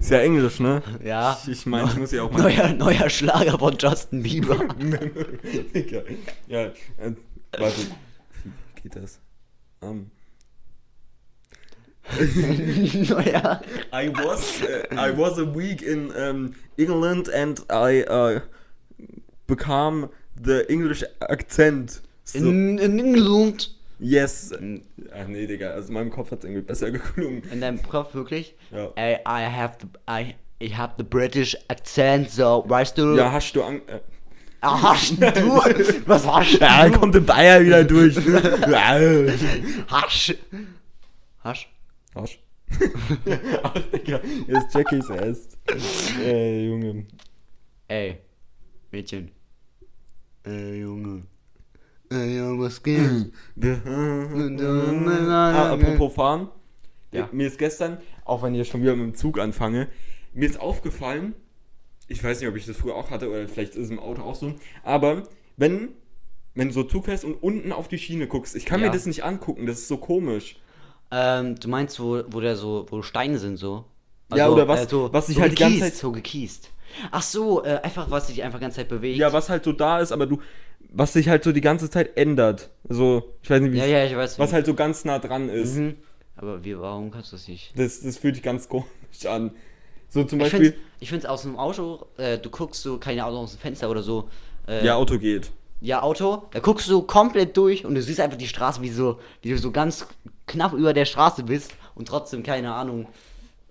Ist ja englisch, ne? Ja. Ich, ich meine, ich muss ja auch mal... Neuer, neuer Schlager von Justin Bieber. Memory. Ja, äh, warte. Wie geht das? Um. Neuer. I was, uh, I was a week in um, England and I uh, became... The English Akzent. So. In, in England? Yes. Ach nee, Digga, also in meinem Kopf hat es irgendwie besser geklungen. In deinem Kopf wirklich? Ja. I, I have the, I, I have the British accent, so, weißt du? Ja, hast du an... Äh. Ah, hast du? Was hast du? Ja, kommt der Bayer wieder durch. Hasch. Hasch? Hasch? Ach, Digga, jetzt check ich's erst. Ey, Junge. Ey, Mädchen. Ey, Junge. Ey, Junge, was geht? ah, apropos fahren. Ja. Mir ist gestern, auch wenn ich schon wieder mit dem Zug anfange, mir ist aufgefallen, ich weiß nicht, ob ich das früher auch hatte, oder vielleicht ist es im Auto auch so, aber wenn, wenn du so Zug fährst und unten auf die Schiene guckst, ich kann ja. mir das nicht angucken, das ist so komisch. Ähm, du meinst, wo, wo da so, wo Steine sind, so? Also, ja, oder was, äh, so, was sich so halt die ganze Zeit... So gekiest. Ach so, äh, einfach was sich einfach die ganze Zeit bewegt. Ja, was halt so da ist, aber du, was sich halt so die ganze Zeit ändert. So, ich weiß nicht, wie ja, ja, ich weiß, was wie. halt so ganz nah dran ist. Mhm. Aber wie, warum kannst du das nicht? Das, das fühlt sich ganz komisch an. So zum Beispiel. Ich finde es aus dem Auto, äh, du guckst so, keine Ahnung, aus dem Fenster oder so. Äh, ja, Auto geht. Ja, Auto, da guckst du komplett durch und du siehst einfach die Straße, wie, so, wie du so ganz knapp über der Straße bist und trotzdem, keine Ahnung,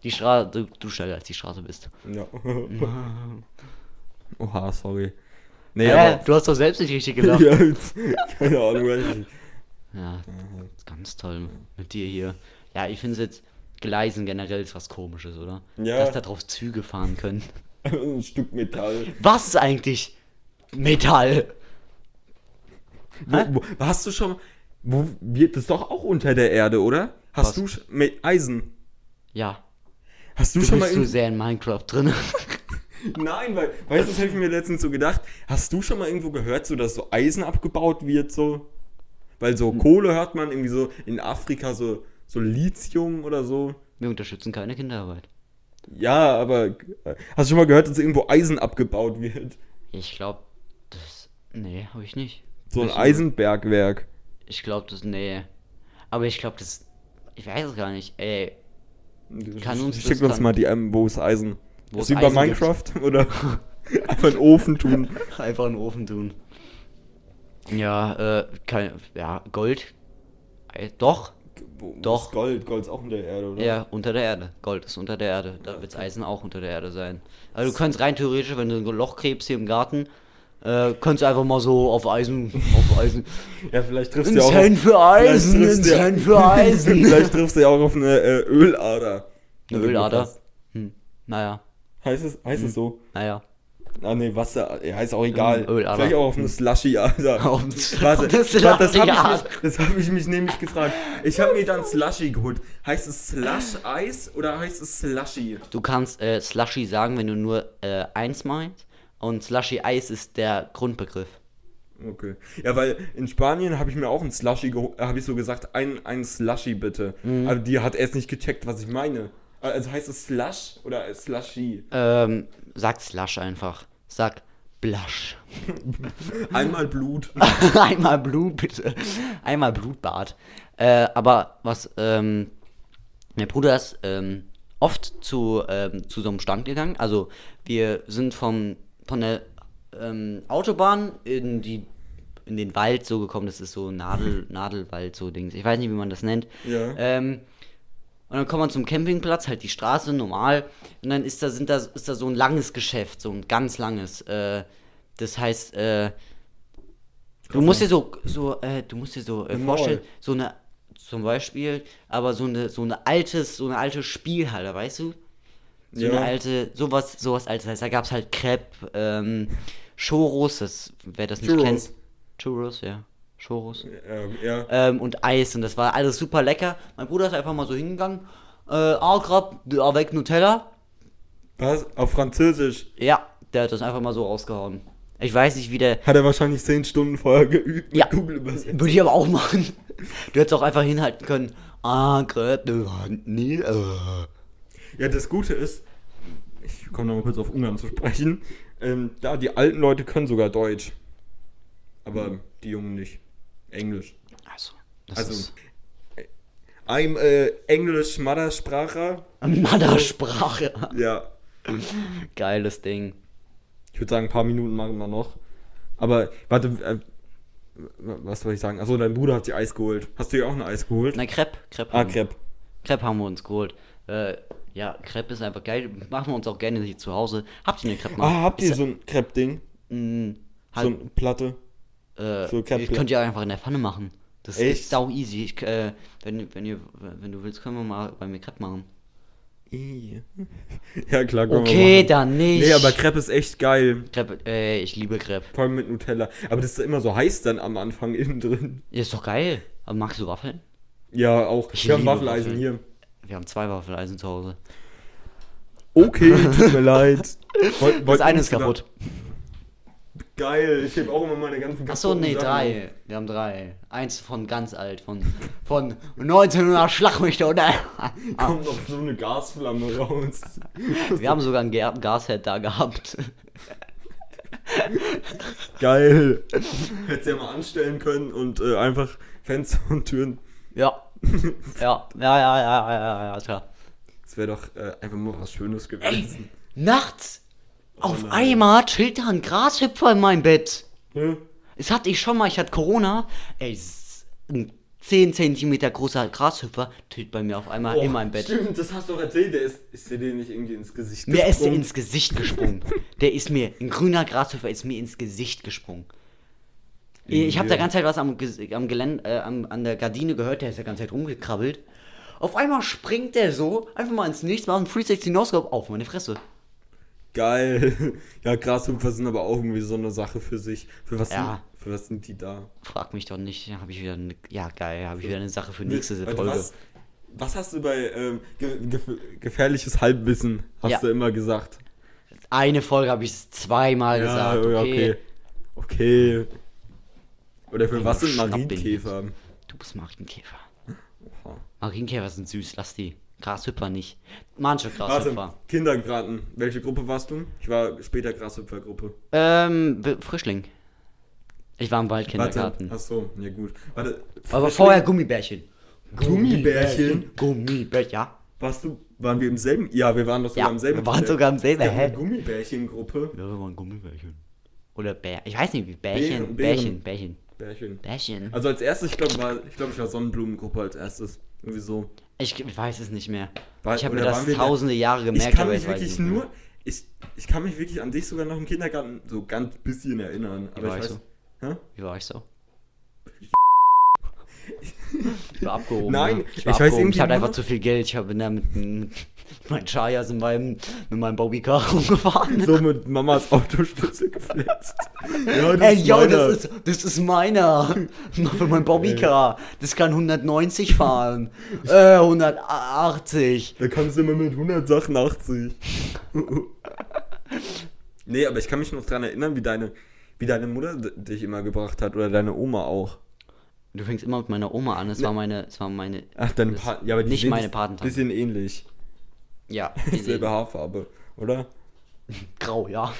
die Straße, du, du schneller als die Straße bist. Ja. Oha, sorry. Nee, äh, aber du hast doch selbst nicht richtig gedacht. Ja, keine Ahnung. Ja, ganz toll mit dir hier. Ja, ich finde es jetzt, Gleisen generell ist was Komisches, oder? Ja. Dass da drauf Züge fahren können. Ein Stück Metall. Was ist eigentlich Metall? Wo, wo, hast du schon, wo, das ist doch auch unter der Erde, oder? Hast was? du mit Eisen? Ja. Hast du, du schon bist mal in... so sehr in Minecraft drin. Nein, weil, weißt du, das habe ich mir letztens so gedacht. Hast du schon mal irgendwo gehört, so dass so Eisen abgebaut wird, so? Weil so Kohle hört man irgendwie so in Afrika, so, so Lithium oder so. Wir unterstützen keine Kinderarbeit. Ja, aber hast du schon mal gehört, dass irgendwo Eisen abgebaut wird? Ich glaube, das... Nee, habe ich nicht. So ein Eisenbergwerk. Ich glaube, das... Nee. Aber ich glaube, das... Ich weiß es gar nicht, ey. Kann uns Schick uns kann. mal die ähm, wo ist Eisen? Wo ist, ist über Minecraft? Gibt. Oder einfach einen Ofen tun? Einfach einen Ofen tun. Ja, äh, kein, ja, Gold. Äh, doch. Wo, doch. Ist Gold? Gold ist auch unter der Erde, oder? Ja, unter der Erde. Gold ist unter der Erde. Da wird's Eisen auch unter der Erde sein. Also du kannst rein theoretisch, wenn du ein Loch gräbst hier im Garten, äh, kannst du einfach mal so auf Eisen, auf Eisen. Ja, vielleicht triffst du ja auch. Ins für Eisen, ins Hand für Eisen. Vielleicht triffst du ja auch auf eine äh, Ölader. Eine Ölader? Hm. Naja. Heißt es, heißt hm. es so? Naja. Ah ne, Wasser, ja, ist auch egal. Öl, vielleicht auch auf einem Slushie, Alter. Auf einem Slushie. Das, das, das habe ich, hab ich mich nämlich gefragt. Ich habe mir dann Slushie geholt. Heißt es Slush-Eis oder heißt es Slushie? Du kannst äh, Slushie sagen, wenn du nur äh, eins meinst. Und Slushie-Eis ist der Grundbegriff. Okay. Ja, weil in Spanien habe ich mir auch ein Slushie geholt. Habe ich so gesagt, ein, ein Slushie bitte. Mhm. Aber die hat erst nicht gecheckt, was ich meine. Also heißt es Slush oder Slushie? Ähm, sag Slush einfach. Sag Blush. Einmal Blut. Einmal Blut, bitte. Einmal Blutbad. Äh, aber was, ähm, mein Bruder ist ähm, oft zu, ähm, zu so einem Stand gegangen. Also wir sind vom, von der ähm, Autobahn in die in den Wald so gekommen. Das ist so Nadel, Nadelwald, so Dings. Ich weiß nicht, wie man das nennt. Ja. Ähm, Und dann kommt man zum Campingplatz, halt die Straße, normal. Und dann ist da, sind da, ist da so ein langes Geschäft, so ein ganz langes. Äh, das heißt, äh, du musst dir so, so, äh, du musst dir so äh, vorstellen, so eine, zum Beispiel, aber so eine, so eine altes, so eine alte Spielhalle, weißt du? So ja. Eine alte, sowas, sowas altes. Das heißt, da gab's halt Crepe, ähm, Choros, das, wer das nicht Churros. kennt. Choros, ja. Choros. Ähm, ja. ähm, und Eis und das war alles super lecker. Mein Bruder ist einfach mal so hingegangen. Äh, ah, grab, avec Nutella. Was? Auf Französisch? Ja, der hat das einfach mal so rausgehauen. Ich weiß nicht, wie der... Hat er wahrscheinlich zehn Stunden vorher geübt mit ja. Google übersetzt. Würde ich aber auch machen. Du hättest auch einfach hinhalten können. Ah, grab, nee. Ja, das Gute ist, ich komme nochmal kurz auf Ungarn zu sprechen, ähm, da die alten Leute können sogar Deutsch. Aber mhm. die Jungen nicht. Englisch. Also, das also, ist... I'm äh, Englisch-Mutterspracher. Mutterspracher. Ja. Geiles Ding. Ich würde sagen, ein paar Minuten machen wir noch. Aber, warte, äh, was soll ich sagen? Achso, dein Bruder hat sich Eis geholt. Hast du dir auch ein Eis geholt? Nein, Crepe. Crepe ah, Crepe. Crepe haben wir uns geholt. Äh, ja, Crepe ist einfach geil. Machen wir uns auch gerne hier zu Hause. Habt ihr eine Crepe gemacht? Ah, habt ihr ist so ein Crepe-Ding? Mh, halt, so eine Platte? Äh, so ihr könnt ihr einfach in der Pfanne machen. Das Echt? Ist sau easy. Ich, äh, wenn, wenn, ihr, wenn du willst, können wir mal bei mir Crepe machen. Ja, klar, können okay, wir Okay, dann nicht. Nee, aber Crepe ist echt geil. Crepe, äh, ich liebe Crepe. Vor allem mit Nutella. Aber das ist immer so heiß dann am Anfang innen drin. Ja, ist doch geil. Aber magst du Waffeln? Ja, auch. Ich wir haben Waffeleisen Waffeln. hier. Wir haben zwei Waffeleisen zu Hause. Okay, tut mir leid. Woll, das eine ist kaputt. Geil, ich heb auch immer meine ganzen Kartoffeln. Achso, nee, drei. Wir haben drei. Eins von ganz alt, von, von neunzehnhundert Schlag mich da unter. Kommt noch so eine Gasflamme raus. Wir haben sogar ein Gasherd da gehabt. Geil. Hättest ja mal anstellen können und äh, einfach Fenster und Türen. Ja. Ja, ja, ja, ja, ja, ja, klar. Das wäre doch äh, einfach mal was Schönes gewesen. Ey, nachts! Oh, auf nein. einmal chillt da ein Grashüpfer in meinem Bett. Hm? Das hatte ich schon mal, ich hatte Corona. Ey, ein zehn Zentimeter großer Grashüpfer chillt bei mir auf einmal oh, in meinem Bett. Stimmt, das hast du doch erzählt. Der ist, ist dir nicht irgendwie ins Gesicht mir gesprungen? Mir ist der ins Gesicht gesprungen. Der ist mir, ein grüner Grashüpfer ist mir ins Gesicht gesprungen. Ich ja. habe da ganze Zeit was am, am Gelände, äh, an, an der Gardine gehört. Der ist ja ganze Zeit rumgekrabbelt. Auf einmal springt der so, einfach mal ins Nichts, macht einen dreihundertsechzig Noscope auf meine Fresse. Geil. Ja, Grashüpfer sind aber auch irgendwie so eine Sache für sich. Für was, ja. sind, für was sind die da? Frag mich doch nicht. Hab ich wieder eine, ja, geil. Habe ich wieder eine Sache für nächste Folge. Was, was hast du bei ähm, ge, ge, gefährliches Halbwissen, hast ja. du immer gesagt? Eine Folge habe ich es zweimal ja, gesagt. Okay. okay. Okay. Oder für ich was sind Marienkäfer? Du bist Marienkäfer. Oha. Marienkäfer sind süß, lass die. Grashüpfer nicht. Manche Grashüpfer. Warte, Kindergarten. Welche Gruppe warst du? Ich war später Grashüpfergruppe. Ähm, Frischling. Ich war im Waldkindergarten. Warte, achso, ja gut. Warte, aber vorher Gummibärchen. Gummibärchen? Gummibärchen. Gummibärchen, ja. Warst du, waren wir im selben? Ja, wir waren doch sogar ja, im selben. Wir waren sogar im selben. Hä? Gummibärchen-Gruppe. Ja, wir waren Gummibärchen. Oder Bär. Ich weiß nicht, wie Bärchen. Bären, Bärchen, Bärchen. Bärchen. Bärchen. Also als erstes, ich glaube, ich, glaub, ich war Sonnenblumengruppe als erstes. Irgendwie so. Ich, ich weiß es nicht mehr. War, ich habe mir das tausende da? Jahre gemerkt. Ich kann mich wirklich nur, ich, ich kann mich wirklich an dich sogar noch im Kindergarten so ganz bisschen erinnern. Aber Wie war ich, ich weiß, so? Hä? Wie war ich so? Ich war abgehoben. Nein, ja. ich, war ich abgehoben. weiß Ich hatte einfach zu viel Geld. Ich habe ne, mit, mit meinen Chayas in meinem, mit meinem Bobbycar rumgefahren. So mit Mamas Autoschlüssel geflitzt. Ja, das Ey, ist yo, das ist, das ist meiner. Für mein Bobbycar. Das kann hundertneunzig fahren. äh, hundertachtzig. Da kannst du immer mit hundertachtzig. Nee, aber ich kann mich noch dran erinnern, wie deine, wie deine Mutter dich immer gebracht hat oder deine Oma auch. Du fängst immer mit meiner Oma an, es ne. war meine, es war meine... Ach, deine pa- ja, aber die Nicht meine Patentante. Bisschen ähnlich. Ja. Selbe Haarfarbe, oder? Grau, ja.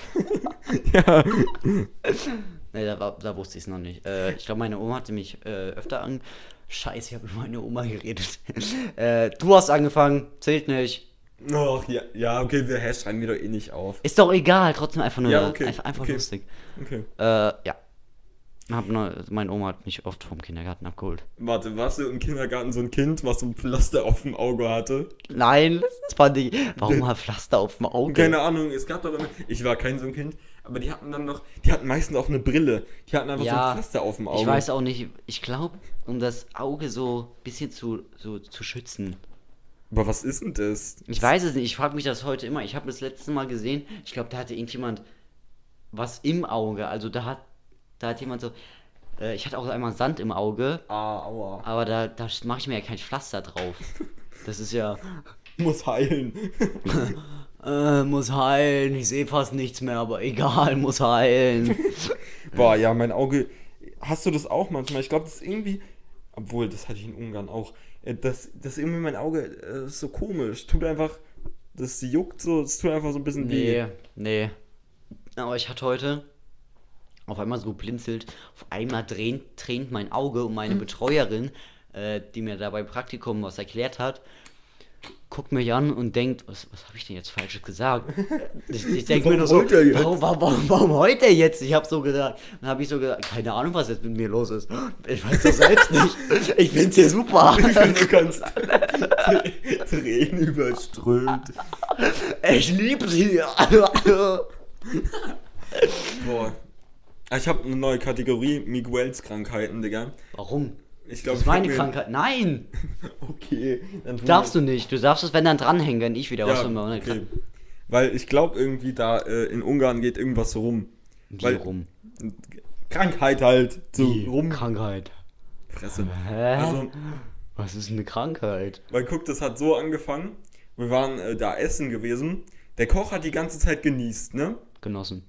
Ja. Nee, da, war, da wusste ich es noch nicht. Äh, ich glaube, meine Oma hatte mich äh, öfter an... Scheiße, ich habe über meine Oma geredet. äh, du hast angefangen, zählt nicht. Och, ja, ja, okay, wir schreiben wir doch eh nicht auf. Ist doch egal, trotzdem einfach nur ja, okay, einfach, einfach okay. lustig. Okay. Äh, ja. Hab ne, meine Oma hat mich oft vom Kindergarten abgeholt. Warte, warst du im Kindergarten so ein Kind, was so ein Pflaster auf dem Auge hatte? Nein, das war nicht. Warum mal Pflaster auf dem Auge? Keine Ahnung, es gab doch immer. Ich war kein so ein Kind, aber die hatten dann noch. Die hatten meistens auch eine Brille. Die hatten einfach ja, so ein Pflaster auf dem Auge. Ich weiß auch nicht, ich glaube, um das Auge so ein bisschen zu, so, zu schützen. Aber was ist denn das? Ich weiß es nicht, ich frage mich das heute immer. Ich habe das letzte Mal gesehen, ich glaube, da hatte irgendjemand was im Auge. Also da hat da hat jemand so... Äh, ich hatte auch einmal Sand im Auge. Ah, aua. Aber da, da mache ich mir ja kein Pflaster drauf. Das ist ja... Muss heilen. äh, muss heilen. Ich sehe fast nichts mehr, aber egal, muss heilen. Boah, ja, mein Auge... Hast du das auch manchmal? Ich glaube, das ist irgendwie... Obwohl, das hatte ich in Ungarn auch... Das, das irgendwie mein Auge das ist so komisch. Tut einfach, das juckt so, es tut einfach so ein bisschen nee, weh. Nee, nee. Aber ich hatte heute auf einmal so blinzelt, auf einmal dreht, tränt mein Auge und meine Betreuerin, äh, die mir dabei Praktikum was erklärt hat, guckt mich an und denkt, was, was habe ich denn jetzt Falsches gesagt? Ich, ich denke mir nur so, warum, warum, warum, warum heute jetzt? Ich habe so gesagt, dann habe ich so gesagt, keine Ahnung, was jetzt mit mir los ist. Ich weiß das selbst nicht. Ich find's hier super. Ich finde, du kannst Tränen überströmt. Ich lieb's hier. Boah. Ich habe eine neue Kategorie, Miguels Krankheiten, Digga. Warum? Ich glaub, das ist meine Krankheit. Nein! Okay. Dann darfst du nicht. Du darfst es, wenn dann dranhängen, wenn ich wieder ja, was von meiner okay. Krank- Weil ich glaube irgendwie da äh, in Ungarn geht irgendwas rum. Wie Weil, rum? Krankheit halt. So Wie rum. Krankheit. Fresse. Hä? Also, was ist eine Krankheit? Weil guck, das hat so angefangen. Wir waren äh, da essen gewesen. Der Koch hat die ganze Zeit genießt, ne? Genossen.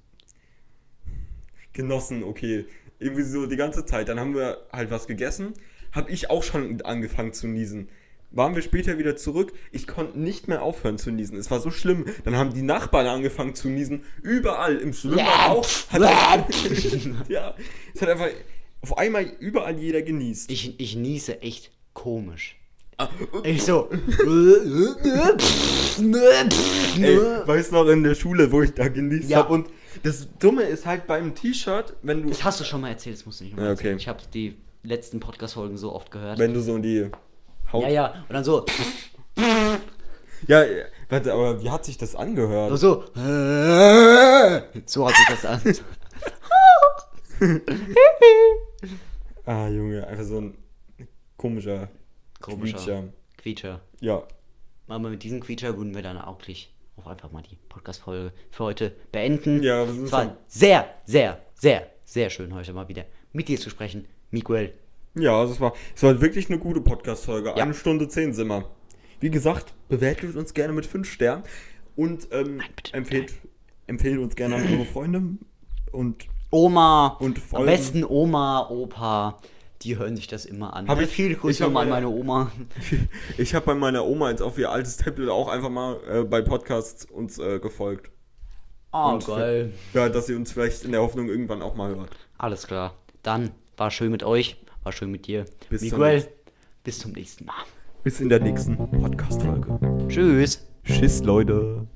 Genossen, okay. Irgendwie so die ganze Zeit. Dann haben wir halt was gegessen. Hab ich auch schon angefangen zu niesen. Waren wir später wieder zurück. Ich konnte nicht mehr aufhören zu niesen. Es war so schlimm. Dann haben die Nachbarn angefangen zu niesen. Überall. Im Schwimmbad auch. Hat ja. Es hat einfach auf einmal überall jeder genießt. Ich, ich niese echt komisch. Ah. Ich so. Ey, weißt du noch in der Schule, wo ich da genießt ja. habe und das Dumme ist halt beim T-Shirt, wenn du... Das hast du schon mal erzählt, das musst du nicht nochmal erzählen. Okay. Ich habe die letzten Podcast-Folgen so oft gehört. Wenn du so in die Haut... Ja, ja, und dann so... Ja, warte, aber wie hat sich das angehört? So... So, so hat sich das an. Ah, Junge, einfach so ein komischer... Komischer. Quietscher. Quietscher. Ja. Aber mit diesem Quietscher würden wir dann auch nicht... Auch einfach mal die Podcast-Folge für heute beenden. Ja, es war sehr, sehr, sehr, sehr schön, heute mal wieder mit dir zu sprechen, Miguel. Ja, es war, es war wirklich eine gute Podcast-Folge. Ja. Eine Stunde zehn sind wir. Wie gesagt, bewertet uns gerne mit fünf Sternen und ähm, nein, bitte, empfehlt, empfehlt uns gerne an eure Freunde und Oma. Und am besten Oma, Opa. Die hören sich das immer an. Hab ich viel Grüße nochmal an meine Oma. Ich habe bei meiner Oma jetzt auf ihr altes Tablet auch einfach mal äh, bei Podcasts uns äh, gefolgt. Ah, oh, geil. Für, ja, dass sie uns vielleicht in der Hoffnung irgendwann auch mal hört. Alles klar. Dann war schön mit euch, war schön mit dir. Bis Miguel, zum bis zum nächsten Mal. Bis in der nächsten Podcast-Folge. Tschüss. Tschüss, Leute.